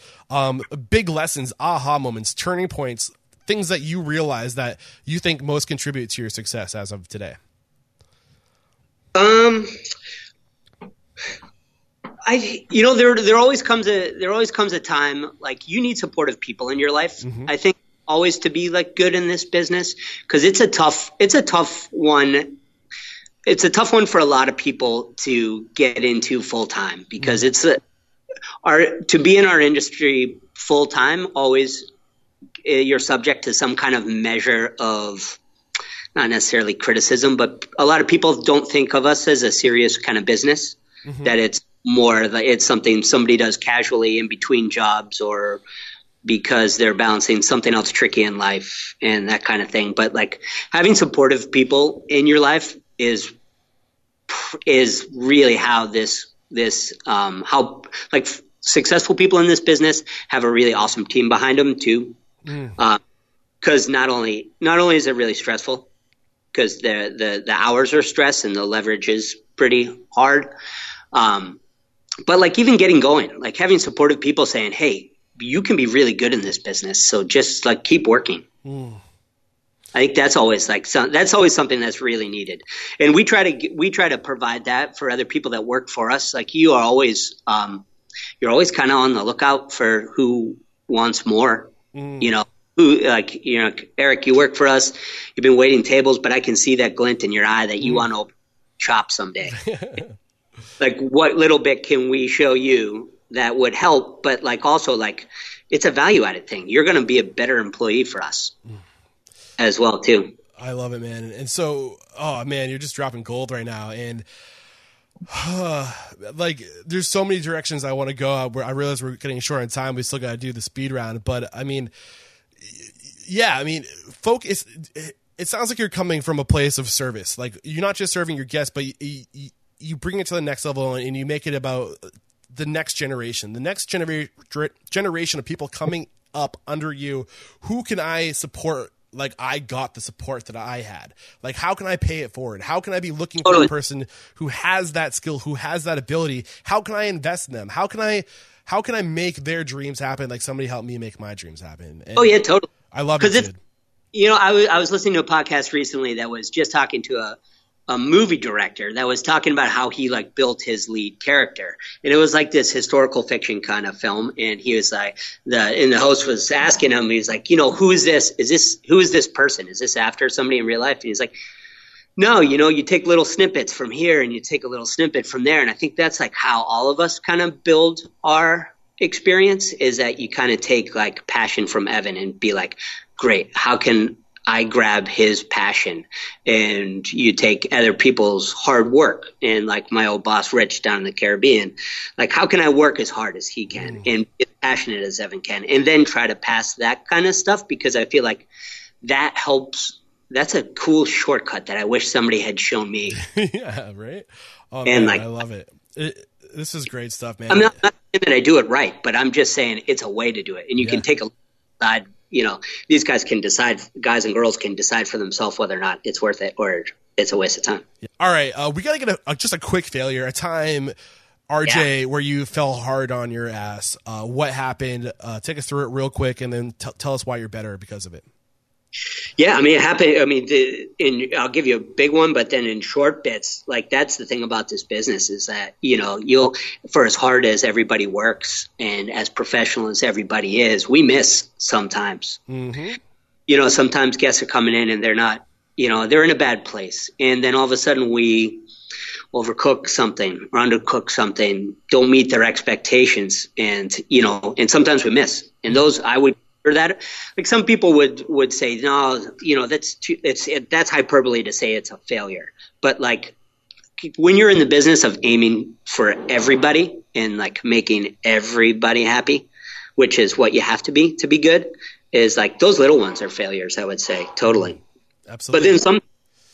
Big lessons, aha moments, turning points, things that you realize that you think most contribute to your success as of today. There always comes a time, like, you need supportive people in your life. Mm-hmm. I think always to be like good in this business, because it's a tough one. It's a tough one for a lot of people to get into full time, because mm-hmm. To be in our industry full time, always you're subject to some kind of measure of, not necessarily criticism, but a lot of people don't think of us as a serious kind of business, mm-hmm. that it's more like it's something somebody does casually in between jobs, or because they're balancing something else tricky in life and that kind of thing. But like, having supportive people in your life is really how how successful people in this business have a really awesome team behind them too. Mm. 'Cause not only is it really stressful, because the hours are stressed and the leverage is pretty hard. But like, even getting going, like having supportive people saying, hey, you can be really good in this business, so just like keep working. Mm. I think that's always something that's really needed. And we try to provide that for other people that work for us. Like, you are always, you're always kind of on the lookout for who wants more, mm. Eric, you work for us, you've been waiting tables, but I can see that glint in your eye that you want to open shop someday. Like, what little bit can we show you that would help? But like, also like, it's a value added thing. You're going to be a better employee for us as well too. I love it, man. And so, oh man, you're just dropping gold right now. And like, there's so many directions I want to go. I realize we're getting short on time. We still got to do the speed round, but I mean, yeah, I mean, focus. It sounds like you're coming from a place of service. Like, you're not just serving your guests, but you bring it to the next level, and you make it about the next generation, generation of people coming up under you. Who can I support like I got the support that I had. Like, how can I pay it forward? How can I be looking for a person who has that skill, who has that ability? How can I invest in them? How can I make their dreams happen? Like somebody helped me make my dreams happen. And I love it, dude. You know, I was listening to a podcast recently that was just talking to a movie director that was talking about how he like built his lead character. And it was like this historical fiction kind of film. And he was like, the host was asking him, he was like, you know, who is this? Who is this person? Is this after somebody in real life? And he's like, no, you know, you take little snippets from here and you take a little snippet from there. And I think that's like how all of us kind of build our experience, is that you kind of take like passion from Evan and be like, great, how can I grab his passion? And you take other people's hard work. And like my old boss, Rich, down in the Caribbean, like, how can I work as hard as he can and be as passionate as Evan can? And then try to pass that kind of stuff, because I feel like that helps. That's a cool shortcut that I wish somebody had shown me. Yeah, right? Oh, and man, like, I love it. This is great stuff, man. I'm not saying that I do it right, but I'm just saying it's a way to do it. And you can take a side. You know, these guys can decide, guys and girls can decide for themselves whether or not it's worth it or it's a waste of time. Yeah. All right. We got to get just a quick failure, a time, RJ, where you fell hard on your ass. What happened? Take us through it real quick and then tell us why you're better because of it. Yeah, I mean, it happened. I mean, I'll give you a big one, but then in short bits, like that's the thing about this business is that, you know, for as hard as everybody works and as professional as everybody is, we miss sometimes. Mm-hmm. You know, sometimes guests are coming in and they're not, you know, they're in a bad place. And then all of a sudden we overcook something or undercook something, don't meet their expectations. And, you know, and sometimes we miss. And those that, like, some people would say, no, you know, that's hyperbole to say it's a failure. But like, when you're in the business of aiming for everybody and like making everybody happy, which is what you have to be good, is like those little ones are failures, I would say. Totally. Absolutely.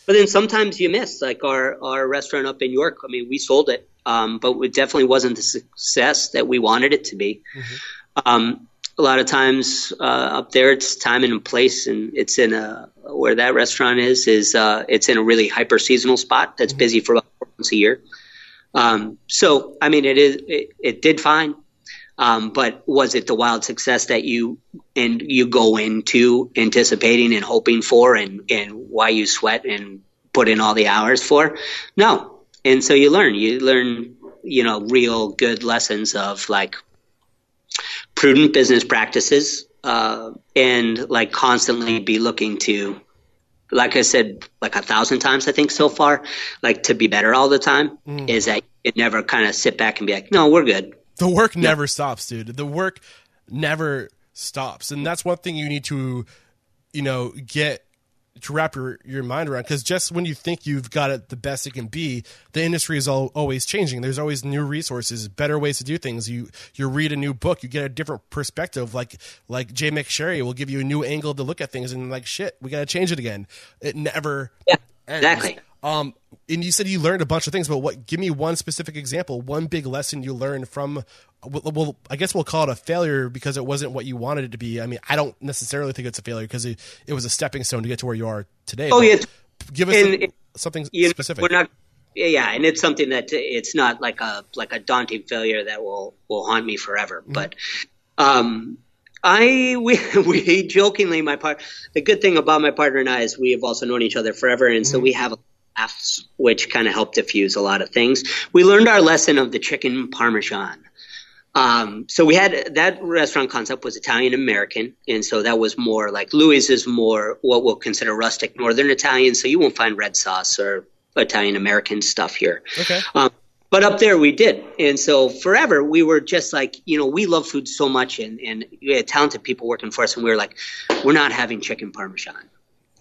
But then sometimes you miss, like our restaurant up in York. I mean, we sold it, but it definitely wasn't the success that we wanted it to be. Mm-hmm. A lot of times up there, it's time and place, and it's in where that restaurant is it's in a really hyper seasonal spot that's busy for about 4 months a year. So, I mean, it did fine, but was it the wild success that you go into anticipating and hoping for, and why you sweat and put in all the hours for? No, and so you learn, you know, real good lessons of like prudent business practices, and like constantly be looking to, like I said, like 1,000 times, I think so far, like to be better all the time, is that it never kind of sit back and be like, no, we're good. The work never stops, dude. The work never stops. And that's one thing you need to, you know, get to wrap your mind around, because just when you think you've got it the best it can be, the industry is always changing. There's always new resources, better ways to do things. You read a new book, you get a different perspective. Like Jay McSherry will give you a new angle to look at things, and like, shit, we got to change it again. It never ends. Exactly. And you said you learned a bunch of things, but give me one specific example, one big lesson you learned from, well, I guess we'll call it a failure because it wasn't what you wanted it to be. I mean, I don't necessarily think it's a failure because it was a stepping stone to get to where you are today. Oh, yeah. Give us something specific. And it's something that it's not like a daunting failure that will haunt me forever. Mm-hmm. But, we jokingly, the good thing about my partner and I is we have also known each other forever. And so we have laughs, which kind of helped diffuse a lot of things. We learned our lesson of the chicken Parmesan. So we had that restaurant concept was Italian American. And so that was more like Louis is more what we'll consider rustic Northern Italian. So you won't find red sauce or Italian American stuff here. Okay. But up there we did. And so forever we were just like, you know, we love food so much and we had talented people working for us. And we were like, we're not having chicken Parmesan.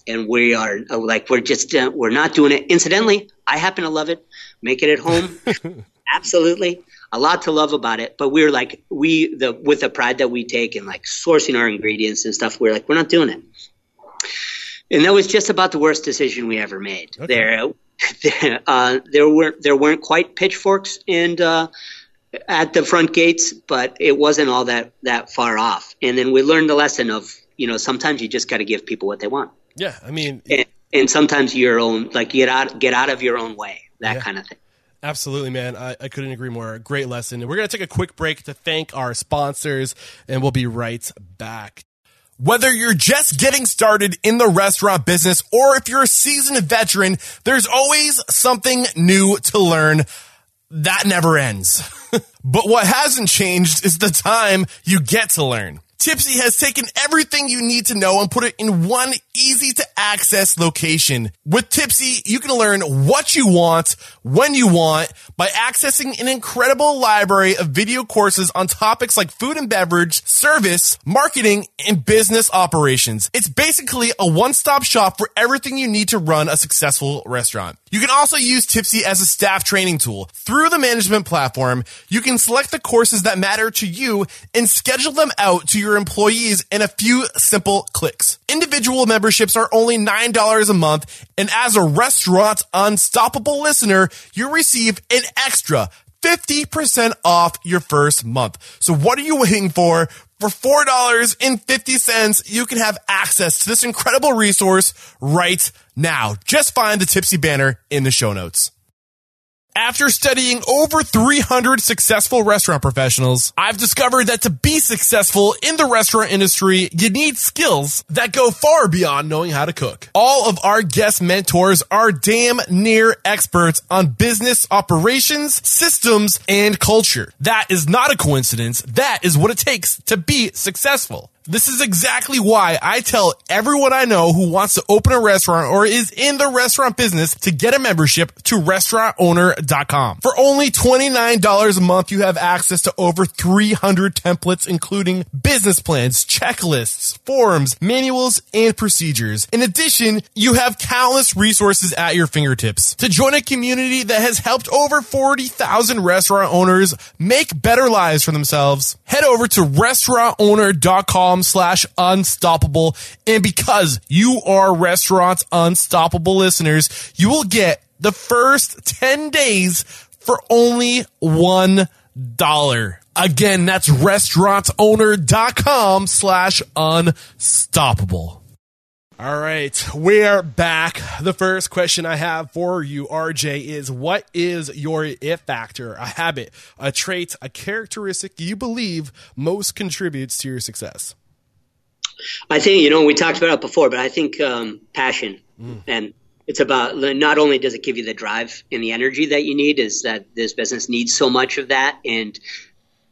And we are like, we're not doing it. Incidentally, I happen to love it. Make it at home. Absolutely. A lot to love about it. But we were like, with the pride that we take in like sourcing our ingredients and stuff, we're like, we're not doing it. And that was just about the worst decision we ever made. Okay. There weren't quite pitchforks and at the front gates, but it wasn't all that far off. And then we learned the lesson of you know, sometimes you just got to give people what they want. Yeah. I mean, and sometimes your own, like, get out of your own way, that kind of thing. Absolutely, man. I couldn't agree more. Great lesson. And we're going to take a quick break to thank our sponsors, and we'll be right back. Whether you're just getting started in the restaurant business or if you're a seasoned veteran, there's always something new to learn. That never ends. But what hasn't changed is the time you get to learn. Tipsy has taken everything you need to know and put it in one easy-to-access location. With Tipsy, you can learn what you want, when you want, by accessing an incredible library of video courses on topics like food and beverage, service, marketing, and business operations. It's basically a one-stop shop for everything you need to run a successful restaurant. You can also use Tipsy as a staff training tool. Through the management platform, you can select the courses that matter to you and schedule them out to your employees in a few simple clicks. Individual memberships are only $9 a month, and as a Restaurant Unstoppable listener, you receive an extra 50% off your first month. So what are you waiting for? For $4.50, you can have access to this incredible resource right now. Just find the Tipsy banner in the show notes. After studying over 300 successful restaurant professionals, I've discovered that to be successful in the restaurant industry, you need skills that go far beyond knowing how to cook. All of our guest mentors are damn near experts on business operations, systems, and culture. That is not a coincidence. That is what it takes to be successful. This is exactly why I tell everyone I know who wants to open a restaurant or is in the restaurant business to get a membership to restaurantowner.com. For only $29 a month, you have access to over 300 templates, including business plans, checklists, forms, manuals, and procedures. In addition, you have countless resources at your fingertips. To join a community that has helped over 40,000 restaurant owners make better lives for themselves, head over to restaurantowner.com/unstoppable, and because you are Restaurants Unstoppable listeners, you will get the first 10 days for only $1. Again, that's restaurantowner.com/unstoppable. All right, we're back. The first question I have for you, RJ, is what is your it factor, a habit, a trait, a characteristic you believe most contributes to your success? I think, you know, we talked about it before, but I think passion. And it's about, not only does it give you the drive and the energy that you need, is that this business needs so much of that, and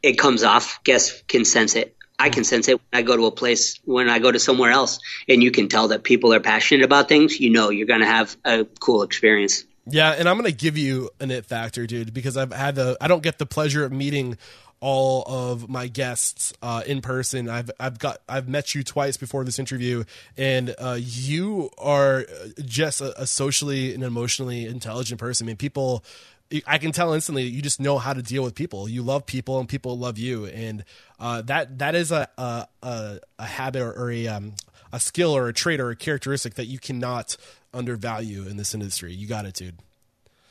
it comes off. Guests can sense it. I can sense it when I go to a place, when I go to somewhere else, and you can tell that people are passionate about things, you know you're going to have a cool experience. Yeah, and I'm going to give you an it factor, dude, because I don't get the pleasure of meeting all of my guests in person. I've met you twice before this interview, and you are just a socially and emotionally intelligent person. I mean, people, I can tell instantly, you just know how to deal with people. You love people and people love you. And that is a habit or a skill or a trait or a characteristic that you cannot undervalue in this industry. You got it, dude.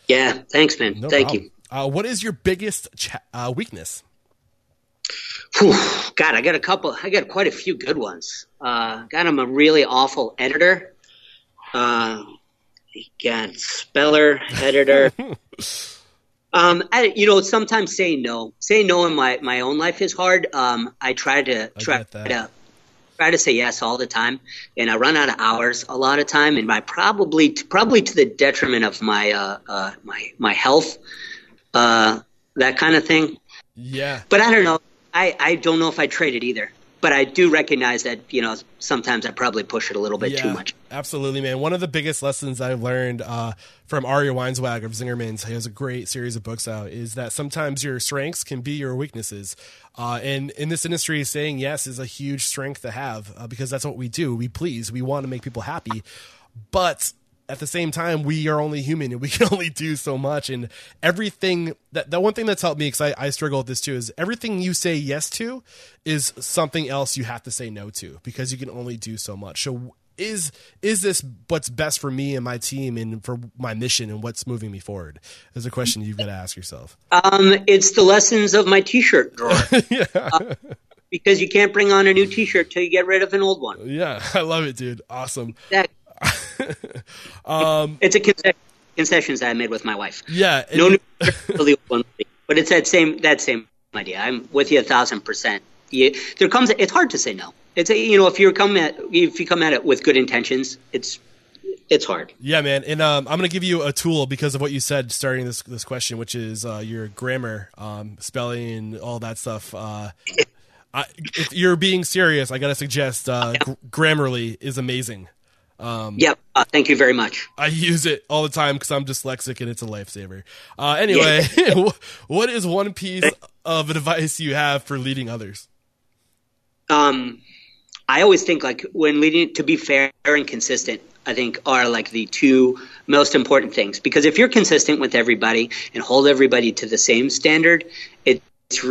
Yeah. Thanks, man. No Thank problem. You. What is your biggest weakness? Whew, God, I got quite a few good ones. God, I'm a really awful editor. Again, speller, editor. Sometimes saying no in my own life is hard. I try to say yes all the time, and I run out of hours a lot of time, and I probably to the detriment of my my health, that kind of thing. Yeah. But I don't know. I don't know if I trade it either. But I do recognize that, you know, sometimes I probably push it a little bit too much. Absolutely, man. One of the biggest lessons I've learned from Aria Weinswag of Zingerman's, he has a great series of books out, is that sometimes your strengths can be your weaknesses. And in this industry, saying yes is a huge strength to have because that's what we do. We please. We want to make people happy. But at the same time, we are only human and we can only do so much. And everything that one thing that's helped me, because I struggle with this too, is everything you say yes to is something else you have to say no to, because you can only do so much. So is this what's best for me and my team and for my mission and what's moving me forward? Is a question you've got to ask yourself. It's the lessons of my t-shirt drawer. because you can't bring on a new T-shirt till you get rid of an old one. Yeah, I love it, dude. Awesome. Exactly. It's a concessions that I made with my wife. Yeah. No new T-shirt till the old one. But it's that same idea. I'm with you 1,000%. It's hard to say no. It's if you come at it with good intentions, it's hard. Yeah, man. And I'm going to give you a tool because of what you said starting this question, which is your grammar, spelling, all that stuff. If you're being serious, I got to suggest Grammarly is amazing. Thank you very much. I use it all the time because I'm dyslexic and it's a lifesaver. Anyway, what is one piece of advice you have for leading others? I always think when leading, to be fair and consistent, I think are the two most important things, because if you're consistent with everybody and hold everybody to the same standard, it makes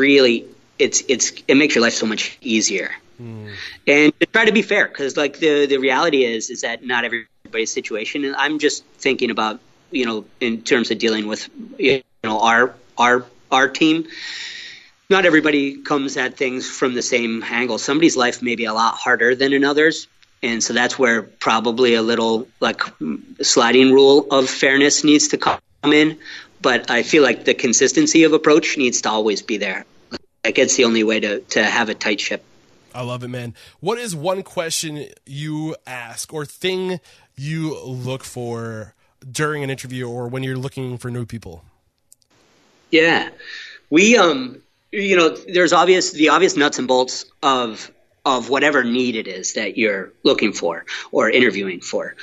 your life so much easier. Mm. And to try to be fair, because the reality is that not everybody's situation. And I'm just thinking about, in terms of dealing with, our team. Not everybody comes at things from the same angle. Somebody's life may be a lot harder than another's. And so that's where probably a little sliding rule of fairness needs to come in. But I feel the consistency of approach needs to always be there. It's the only way to have a tight ship. I love it, man. What is one question you ask or thing you look for during an interview or when you're looking for new people? Yeah, there's the obvious nuts and bolts of whatever need it is that you're looking for or interviewing for.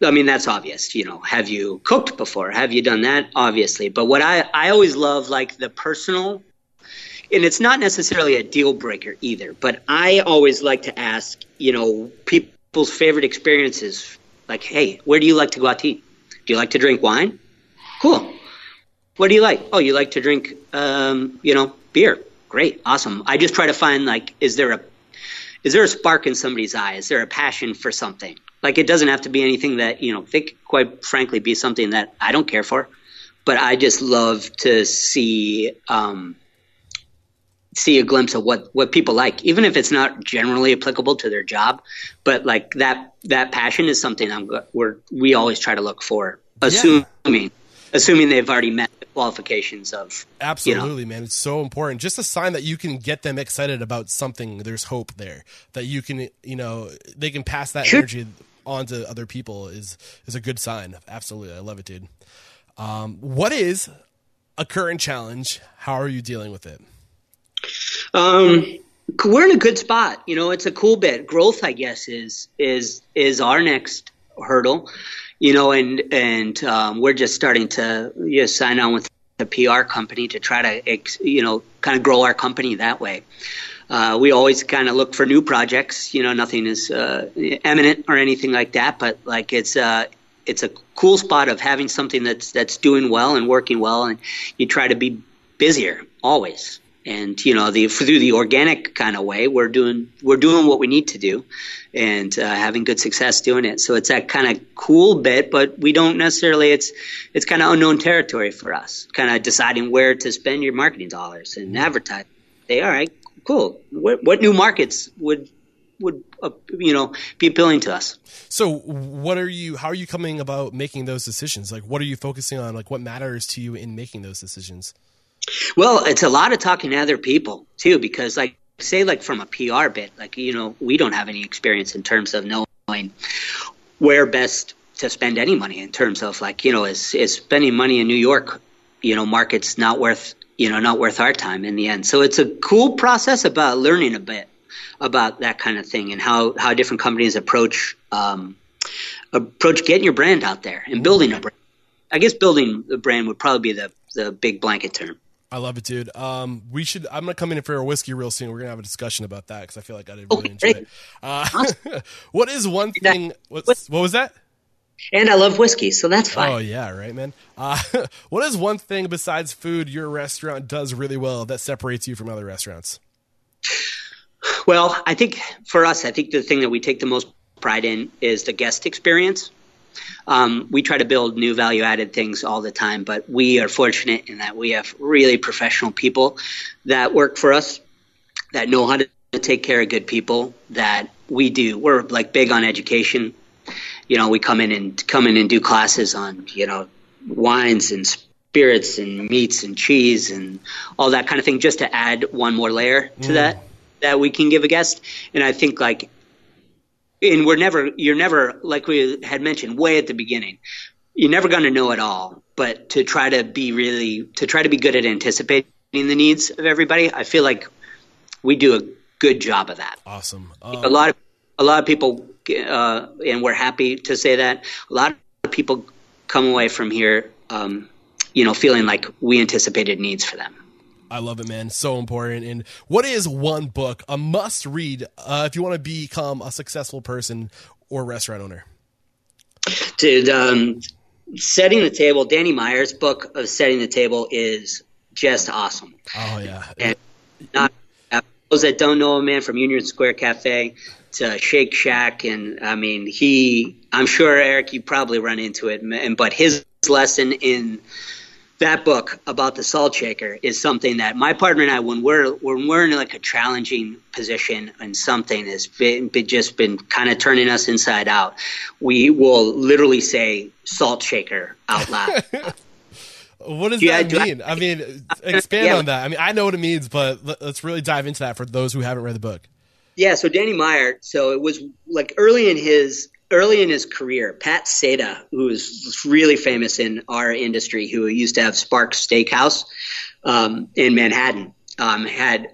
That's obvious. Have you cooked before? Have you done that? Obviously. But what I always love, the personal, and it's not necessarily a deal breaker either, but I always like to ask, people's favorite experiences. Hey, where do you like to go out to eat? Do you like to drink wine? Cool. What do you like? Oh, you like to drink, beer. Great. Awesome. I just try to find, is there a spark in somebody's eye? Is there a passion for something? It doesn't have to be anything that, they could quite frankly be something that I don't care for, but I just love to see a glimpse of what people like, even if it's not generally applicable to their job, but that passion is something we always try to look for, assuming they've already met the qualifications of. Absolutely, man. It's so important. Just a sign that you can get them excited about something. There's hope there that you can, they can pass that energy on to other people is a good sign. Absolutely. I love it, dude. What is a current challenge? How are you dealing with it? We're in a good spot. It's a cool bit. Growth, I guess, is our next hurdle. We're just starting to sign on with the PR company to try to, kind of grow our company that way. We always kind of look for new projects. Nothing is eminent or anything like that, but it's a cool spot of having something that's doing well and working well, and you try to be busier always. And through the organic kind of way, we're doing what we need to do, and having good success doing it. So it's that kind of cool bit, but we don't necessarily. It's kind of unknown territory for us. Kind of deciding where to spend your marketing dollars and advertise. All right, cool. What new markets would be appealing to us? So how are you coming about making those decisions? What are you focusing on? What matters to you in making those decisions? Well, it's a lot of talking to other people too, because from a PR bit, we don't have any experience in terms of knowing where best to spend any money in terms of is spending money in New York, markets not worth our time in the end. So it's a cool process about learning a bit about that kind of thing and how different companies approach getting your brand out there and building a brand. I guess building a brand would probably be the big blanket term. I love it, dude. I'm going to come in for a whiskey real soon. We're going to have a discussion about that because I feel like I didn't really enjoy it. What is one thing? What was that? And I love whiskey, so that's fine. Oh, yeah, right, man. What is one thing besides food your restaurant does really well that separates you from other restaurants? Well, I think for us, the thing that we take the most pride in is the guest experience. We try to build new value-added things all the time, but we are fortunate in that we have really professional people that work for us that know how to take care of good people, that we do. We're like big on education. You know, we come in and do classes on, you know, wines and spirits and meats and cheese and all that kind of thing, just to add one more layer to that we can give a guest. And I think like, and you're never, like we had mentioned way at the beginning, you're never going to know it all, but to try to be good at anticipating the needs of everybody, I feel like we do a good job of that. Awesome. A lot of people, and we're happy to say that, a lot of people come away from here, you know, feeling like we anticipated needs for them. I love it, man. So important. And what is one book, a must read, if you want to become a successful person or restaurant owner? Dude, Setting the Table, Danny Meyer's book of Setting the Table is just awesome. Oh, yeah. And those that don't know him, man, from Union Square Cafe to Shake Shack. And I mean, I'm sure, Eric, you probably run into it, man, but his lesson in that book about the salt shaker is something that my partner and I, when we're in like a challenging position and something has been kind of turning us inside out, we will literally say salt shaker out loud. What does that mean? I mean, expand on that. I mean, I know what it means, but let's really dive into that for those who haven't read the book. Yeah. So Danny Meyer, it was like early in his career, Pat Seda, who is really famous in our industry, who used to have Sparks Steakhouse in Manhattan,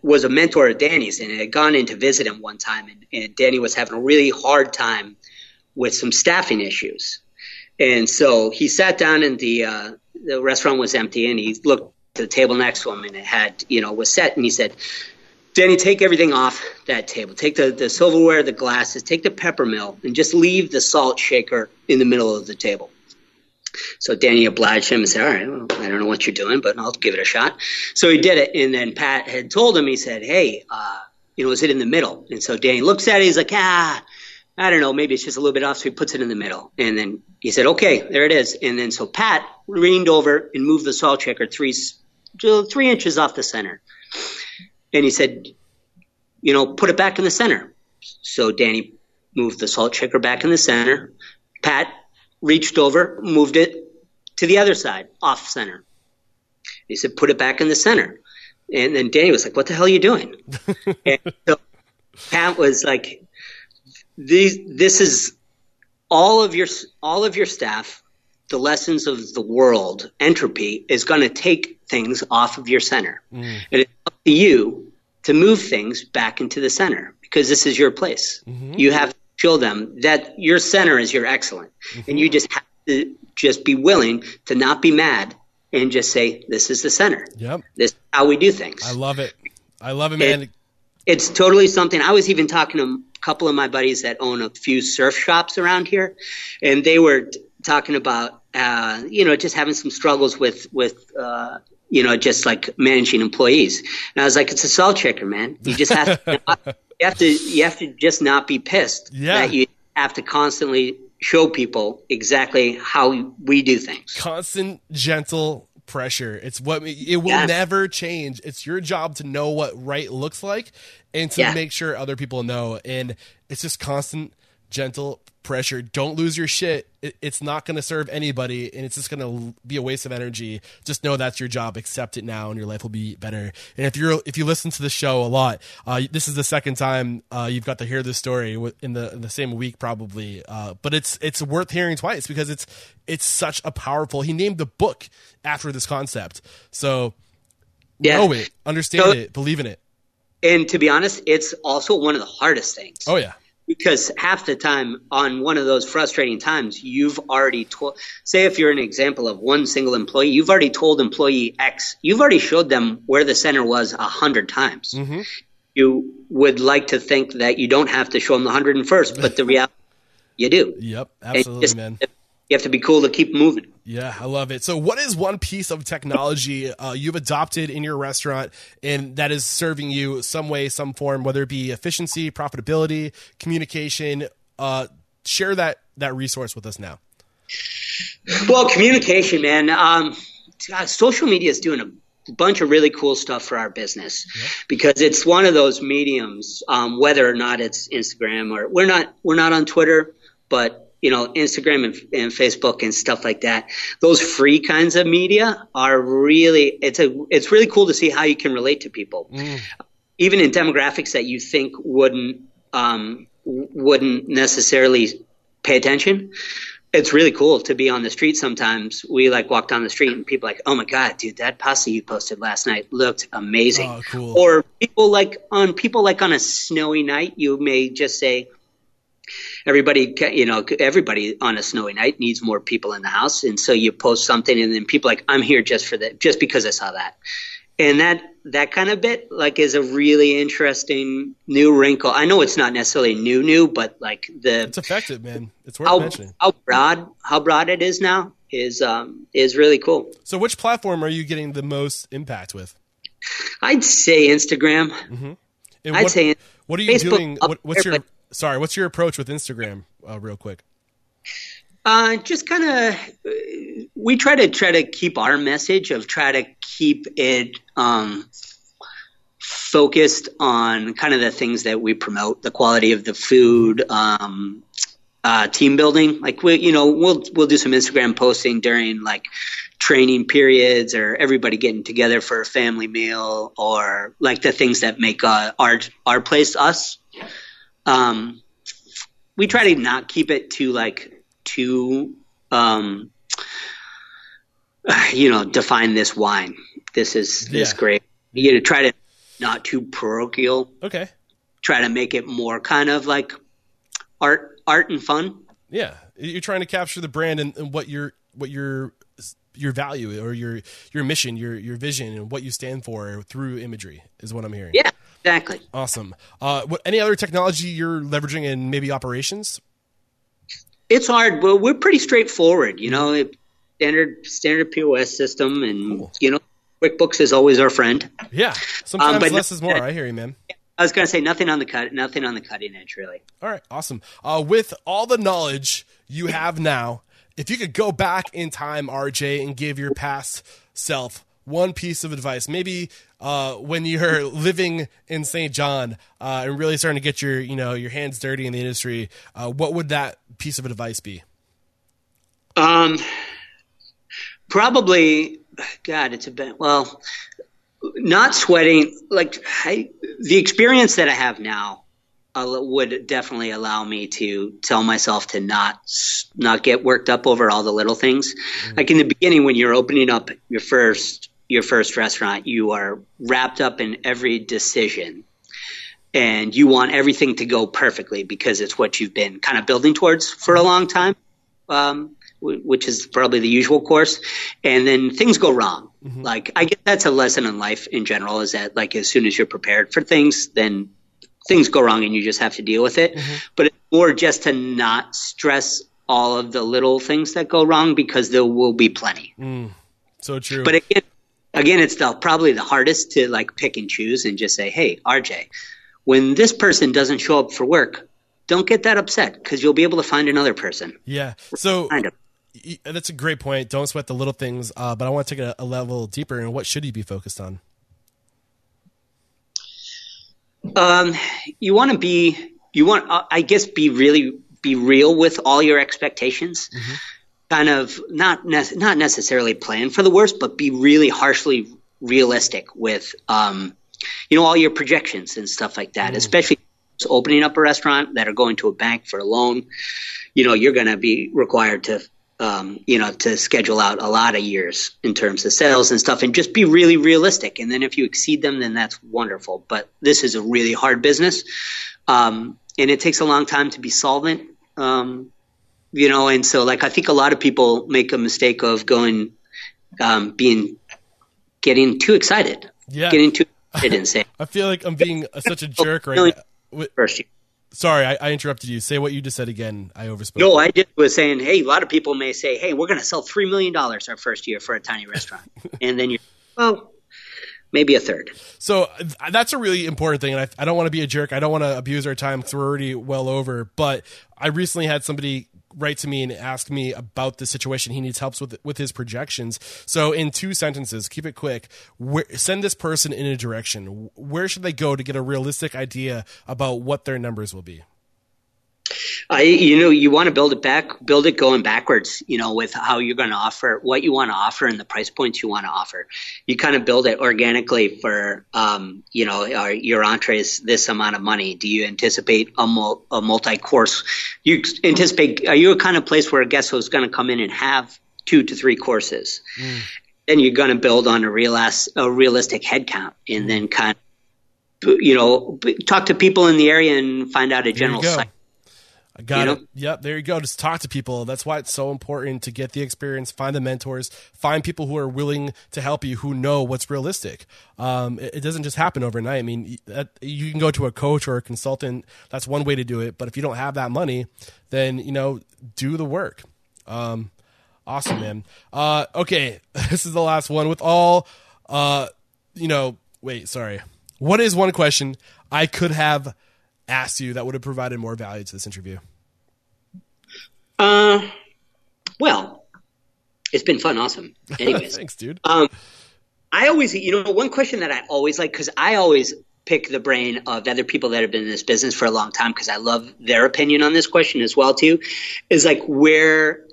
was a mentor of Danny's and had gone in to visit him one time. And Danny was having a really hard time with some staffing issues. And so he sat down and the restaurant was empty, and he looked at the table next to him and it had, you know, was set. And he said, Danny, take everything off that table. Take the silverware, the glasses, take the pepper mill, and just leave the salt shaker in the middle of the table. So Danny obliged him and said, all right, well, I don't know what you're doing, but I'll give it a shot. So he did it, and then Pat had told him, he said, hey, you know, is it in the middle? And so Danny looks at it, he's like, I don't know, maybe it's just a little bit off, so he puts it in the middle. And then he said, okay, there it is. And then so Pat leaned over and moved the salt shaker three inches off the center. And he said, you know, put it back in the center. So Danny moved the salt shaker back in the center. Pat reached over, moved it to the other side, off center. He said, put it back in the center. And then Danny was like, what the hell are you doing? And so Pat was like, this is all of your staff, the lessons of the world, entropy, is going to take things off of your center. And it's up to you to move things back into the center, because this is your place. You have to show them that your center is your excellent. And you just have to just be willing to not be mad and just say, this is the center. Yep. This is how we do things. I love it. I love it, man. It's totally something. I was even talking to a couple of my buddies that own a few surf shops around here, and they were talking about, you know, just having some struggles with you know, just like managing employees. And I was like, it's a salt shaker, man. You just have to, you have to just not be pissed that you have to constantly show people exactly how we do things. Constant, gentle pressure. It's what it will never change. It's your job to know what right looks like and to make sure other people know. And it's just constant, gentle pressure. Don't lose your shit. It's not going to serve anybody, and it's just going to be a waste of energy. Just know that's your job. Accept it now, and your life will be better. And if you listen to the show a lot, this is the second time you've got to hear this story in the same week probably. But it's worth hearing twice, because it's such a powerful. He named the book after this concept. So know it, understand it, believe in it. And to be honest, it's also one of the hardest things. Oh yeah. Because half the time on one of those frustrating times, you've already told, say if you're an example of one single employee, you've already told employee X, you've already showed them where the center was 100 times. You would like to think that you don't have to show them the 101st, but the reality, you do. Yep, absolutely, man. You have to be cool to keep moving. Yeah, I love it. So what is one piece of technology you've adopted in your restaurant and that is serving you some way, some form, whether it be efficiency, profitability, communication? Share that resource with us now. Well, communication, man. Social media is doing a bunch of really cool stuff for our business, because it's one of those mediums, whether or not it's Instagram, or we're not on Twitter, but you know, Instagram and Facebook and stuff like that, those free kinds of media are really, it's really cool to see how you can relate to people, even in demographics that you think wouldn't necessarily pay attention. It's really cool to be on the street sometimes. We like walk down the street and people like, oh my God, dude, that pasta you posted last night looked amazing. Oh, cool. Or people like on a snowy night, you may just say, everybody on a snowy night needs more people in the house. And so you post something and then people like, I'm here just for that, just because I saw that. And that kind of bit like is a really interesting new wrinkle. I know it's not necessarily new, but like it's effective, man. It's worth mentioning. How broad it is now is really cool. So which platform are you getting the most impact with? I'd say Instagram. Mm-hmm. And what are you Facebook doing? What's your approach with Instagram? Real quick. Just kind of, we try to keep our message of focused on kind of the things that we promote, the quality of the food, team building. Like we'll do some Instagram posting during like training periods or everybody getting together for a family meal, or like the things that make our place us. We try to not keep it to define this wine. This grape. You know, try to not too parochial. Okay. Try to make it more kind of like art and fun. Yeah, you're trying to capture the brand and what your value or your mission, your vision, and what you stand for through imagery is what I'm hearing. Yeah, exactly. Awesome. What any other technology you're leveraging in maybe operations? It's hard. Well, we're pretty straightforward, you know, standard POS system and, cool. You know, QuickBooks is always our friend. Yeah. Sometimes less is more. I hear you, man. I was going to say nothing on the cutting edge, really. All right. Awesome. With all the knowledge you have now, if you could go back in time, RJ, and give your past self one piece of advice, maybe when you're living in St. John and really starting to get your hands dirty in the industry, what would that piece of advice be? Probably, God, it's a bit, well, not sweating. Like the experience that I have now would definitely allow me to tell myself to not get worked up over all the little things. Mm-hmm. Like in the beginning, when you're opening up your first restaurant, you are wrapped up in every decision and you want everything to go perfectly because it's what you've been kind of building towards for a long time, which is probably the usual course. And then things go wrong. Mm-hmm. Like I guess that's a lesson in life in general, is that like as soon as you're prepared for things, then things go wrong and you just have to deal with it. Mm-hmm. But it's more just to not stress all of the little things that go wrong because there will be plenty. Mm. So true. But again, it's probably the hardest to like pick and choose and just say, hey, RJ, when this person doesn't show up for work, don't get that upset because you'll be able to find another person. Yeah. So that's a great point. Don't sweat the little things. But I want to take it a level deeper. And what should you be focused on? Be real with all your expectations. Mm-hmm. Kind of not necessarily plan for the worst, but be really harshly realistic with, all your projections and stuff like that, especially opening up a restaurant that are going to a bank for a loan. You know, you're going to be required to schedule out a lot of years in terms of sales and stuff, and just be really realistic. And then if you exceed them, then that's wonderful. But this is a really hard business. And it takes a long time to be solvent. And so like, I think a lot of people make a mistake of getting too excited. Yeah. Getting too excited and saying, I feel like I'm being such a jerk right now. Sorry, I interrupted you. Say what you just said again. I overspoke. No, I just was saying, hey, a lot of people may say, hey, we're going to sell $3 million our first year for a tiny restaurant. And then you're, well, maybe a third. So that's a really important thing. And I don't want to be a jerk. I don't want to abuse our time. We're already well over. But I recently had somebody write to me and ask me about the situation. He needs help with his projections. So in two sentences, keep it quick, send this person in a direction. Where should they go to get a realistic idea about what their numbers will be? You want to build it going backwards, with how you're going to offer, what you want to offer and the price points you want to offer. You kind of build it organically for, your entrees, this amount of money. Do you anticipate a multi-course? Are you a kind of place where a guest who's going to come in and have 2 to 3 courses? Then you're going to build on a realistic headcount and then kind of, talk to people in the area and find out a general site. I got it. Yep, there you go. Just talk to people. That's why it's so important to get the experience, find the mentors, find people who are willing to help you, who know what's realistic. It doesn't just happen overnight. I mean, you can go to a coach or a consultant. That's one way to do it. But if you don't have that money, then, do the work. Awesome, man. Okay, this is the last one. What is one question I could have asked you that would have provided more value to this interview? Well, it's been fun. Awesome. Anyways. Thanks, dude. I always, one question that I always like, because I always pick the brain of other people that have been in this business for a long time, because I love their opinion on this question as well too, is like, where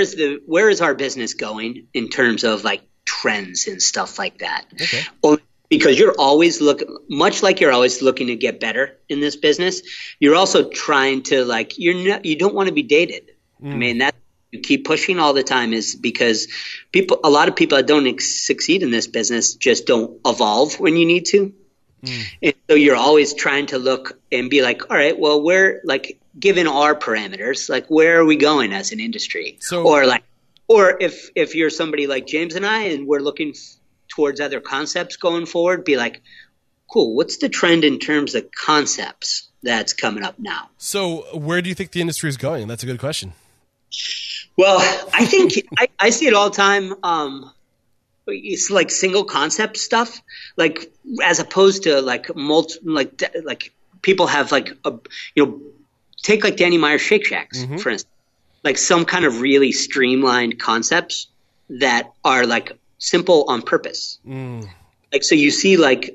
is our business going in terms of like trends and stuff like that? Okay. Because you're always looking to get better in this business. You're also trying to you don't want to be dated. I mean, that you keep pushing all the time is because a lot of people that don't succeed in this business just don't evolve when you need to. And so you're always trying to look and be like, all right, well, we're like, given our parameters, like where are we going as an industry? Or if you're somebody like James and I, and we're looking towards other concepts going forward, be like, cool, what's the trend in terms of concepts that's coming up now? So where do you think the industry is going? That's a good question. Well, I think I see it all the time. It's like single concept stuff, like as opposed to like people have like take like Danny Meyer Shake Shacks, for instance, like some kind of really streamlined concepts that are like simple on purpose. Like, so you see like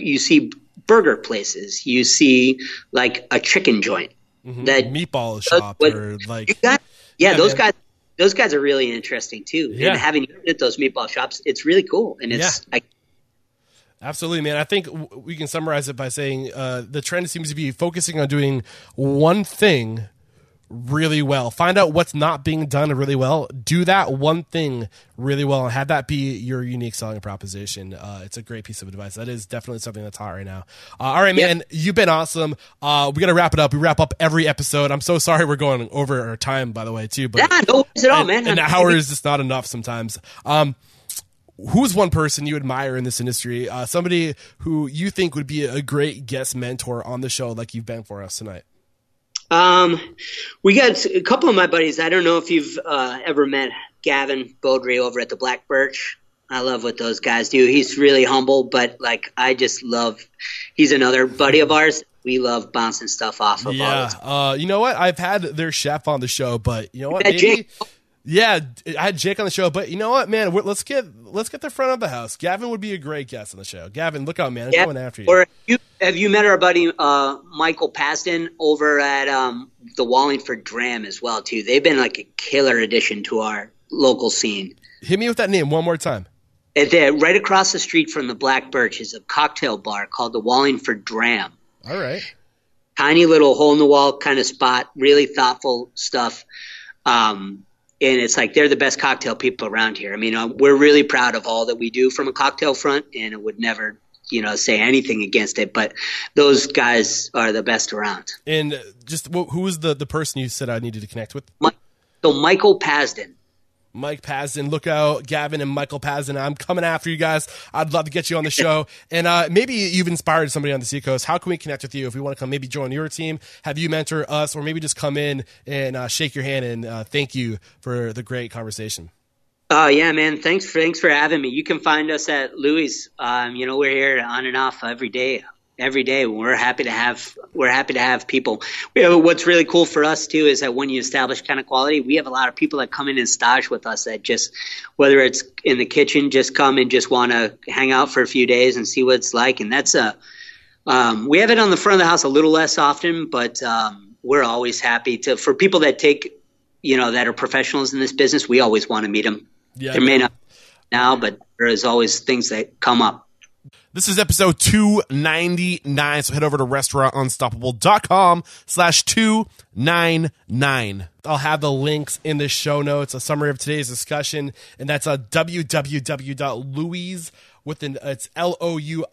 you see burger places, you see like a chicken joint, that meatball shop, or like those guys are really interesting too. Yeah. And having at those meatball shops, it's really cool. And it's absolutely, man. I think we can summarize it by saying the trend seems to be focusing on doing one thing really well. Find out what's not being done really well. Do that one thing really well and have that be your unique selling proposition. It's a great piece of advice. That is definitely something that's hot right now. All right, man. Yep. You've been awesome. We got to wrap it up. We wrap up every episode. I'm so sorry we're going over our time, by the way, too. But yeah, no worries at all, man. An hour is just not enough sometimes. Who's one person you admire in this industry? Somebody who you think would be a great guest mentor on the show like you've been for us tonight? We got a couple of my buddies. I don't know if you've ever met Gavin Beaudry over at the Black Birch. I love what those guys do. He's really humble, but like I just love – he's another buddy of ours. We love bouncing stuff off of all the time. You know what? I've had their chef on the show, but you know what? I had Jake on the show, but you know what, man? Let's get the front of the house. Gavin would be a great guest on the show. Gavin, look out, man! I'm going after you. Or have you met our buddy Michael Pazden over at the Wallingford Dram as well too? They've been like a killer addition to our local scene. Hit me with that name one more time. Right across the street from the Black Birch is a cocktail bar called the Wallingford Dram. All right. Tiny little hole in the wall kind of spot. Really thoughtful stuff. And it's like they're the best cocktail people around here. I mean, we're really proud of all that we do from a cocktail front, and I would never, say anything against it. But those guys are the best around. And just who is the person you said I needed to connect with? Michael Pazden. Mike Pazden, look out, Gavin and Michael Pazden. I'm coming after you guys. I'd love to get you on the show. And maybe you've inspired somebody on the Seacoast. How can we connect with you if we want to come maybe join your team, have you mentor us, or maybe just come in and shake your hand and thank you for the great conversation? Oh, yeah, man. Thanks for having me. You can find us at Louie's. We're here on and off every day. We're happy to have people. What's really cool for us too is that when you establish kind of quality, we have a lot of people that come in and stage with us that just, whether it's in the kitchen, just come and just want to hang out for a few days and see what it's like. And that's we have it on the front of the house a little less often, but we're always happy to, for people that take, that are professionals in this business, we always want to meet them. Yeah, there may not now, but there is always things that come up. This is episode 299, so head over to restaurantunstoppable.com/299. I'll have the links in the show notes, a summary of today's discussion, and that's www.louie's it's Louies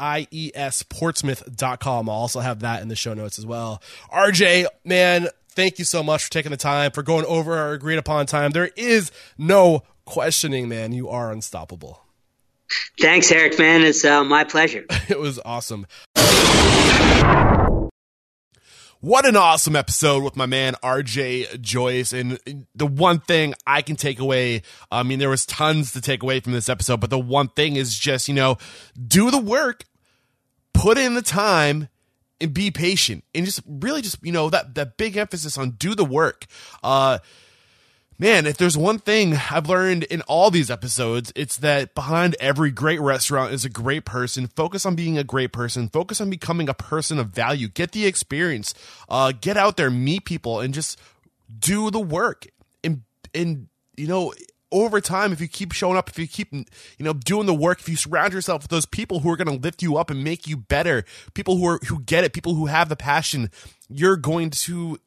Portsmouth.com. I'll also have that in the show notes as well. RJ, man, thank you so much for taking the time, for going over our agreed upon time. There is no questioning, man. You are unstoppable. Thanks, Eric, man. It's my pleasure. It was awesome. What an awesome episode with my man, RJ Joyce. And the one thing I can take away, I mean, there was tons to take away from this episode, but the one thing is just, do the work, put in the time, and be patient. And just really just, that big emphasis on do the work. Man, if there's one thing I've learned in all these episodes, it's that behind every great restaurant is a great person. Focus on being a great person. Focus on becoming a person of value. Get the experience. Get out there, meet people, and just do the work. And over time, if you keep showing up, if you keep doing the work, if you surround yourself with those people who are going to lift you up and make you better, people who get it, people who have the passion, you're going to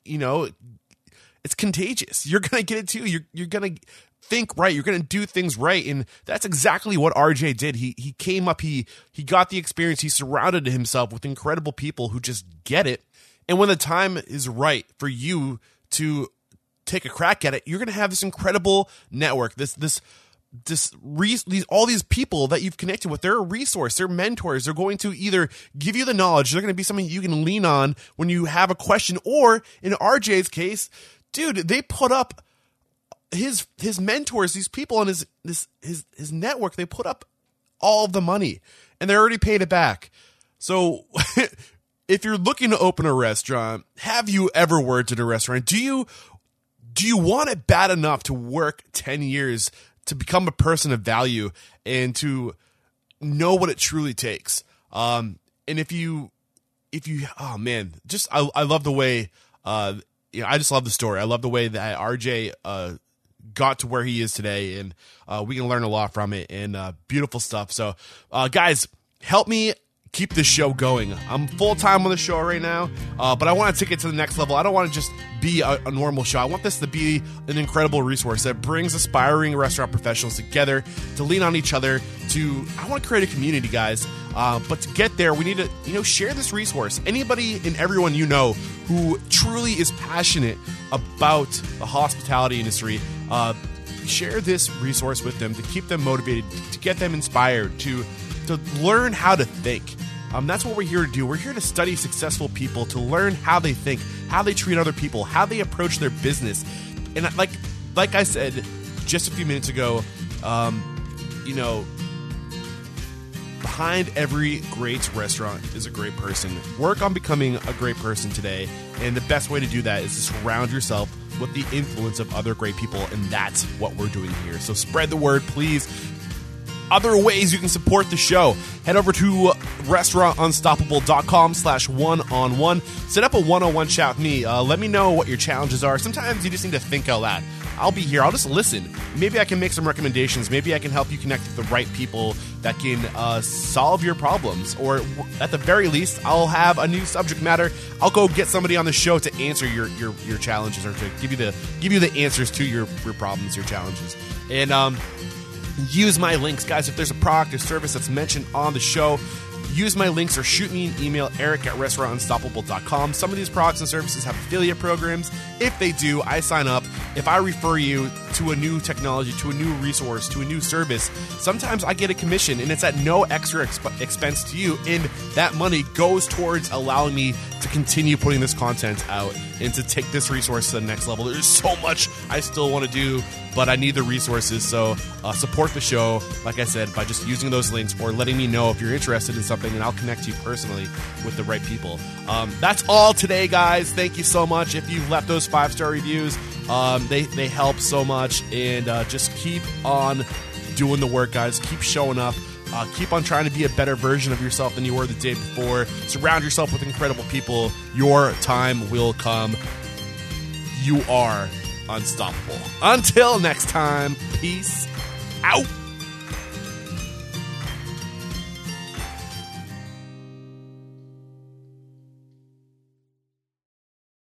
it's contagious. You're going to get it too. You're going to think right. You're going to do things right. And that's exactly what RJ did. He came up, he got the experience. He surrounded himself with incredible people who just get it. And when the time is right for you to take a crack at it, you're going to have this incredible network, all these people that you've connected with. They're a resource, they're mentors, they're going to either give you the knowledge, they're going to be something you can lean on when you have a question, or in RJ's case, dude, they put up his mentors, these people on his network. They put up all the money, and they already paid it back. So, if you're looking to open a restaurant, have you ever worked at a restaurant? Do you want it bad enough to work 10 years to become a person of value and to know what it truly takes? And if you, oh man, just I love the way. I just love the story. I love the way that RJ got to where he is today, and we can learn a lot from it, and beautiful stuff. So, guys, help me keep this show going. I'm full-time on the show right now, but I want to take it to the next level. I don't want to just be a normal show. I want this to be an incredible resource that brings aspiring restaurant professionals together, to lean on each other, I want to create a community, guys. But to get there, we need to, share this resource. Anybody and everyone who truly is passionate about the hospitality industry, share this resource with them to keep them motivated, to get them inspired, to learn how to think. That's what we're here to do. We're here to study successful people, to learn how they think, how they treat other people, how they approach their business. And like I said just a few minutes ago, behind every great restaurant is a great person. Work on becoming a great person today. And the best way to do that is to surround yourself with the influence of other great people. And that's what we're doing here. So spread the word, please. Other ways you can support the show: head over to restaurantunstoppable.com/1-on-1. Set up a one-on-one chat with me. Let me know what your challenges are. Sometimes you just need to think out loud. I'll be here. I'll just listen. Maybe I can make some recommendations. Maybe I can help you connect with the right people that can solve your problems. Or at the very least, I'll have a new subject matter. I'll go get somebody on the show to answer your challenges, or to give you the answers to your problems, your challenges. And use my links, guys. If there's a product or service that's mentioned on the show, Use my links or shoot me an email, eric@restaurantunstoppable.com. Some of these products and services have affiliate programs. If they do, I sign up. If I refer you to a new technology, to a new resource, to a new service, sometimes I get a commission, and it's at no extra expense to you, and that money goes towards allowing me to continue putting this content out and to take this resource to the next level. There's so much I still want to do, but I need the resources, so support the show, like I said, by just using those links or letting me know if you're interested in something, and I'll connect you personally with the right people. That's all today, guys. Thank you so much. If you've left those 5-star reviews, they help so much, and just keep on doing the work, guys. Keep showing up. Keep on trying to be a better version of yourself than you were the day before. Surround yourself with incredible people. Your time will come. You are unstoppable. Until next time, peace out.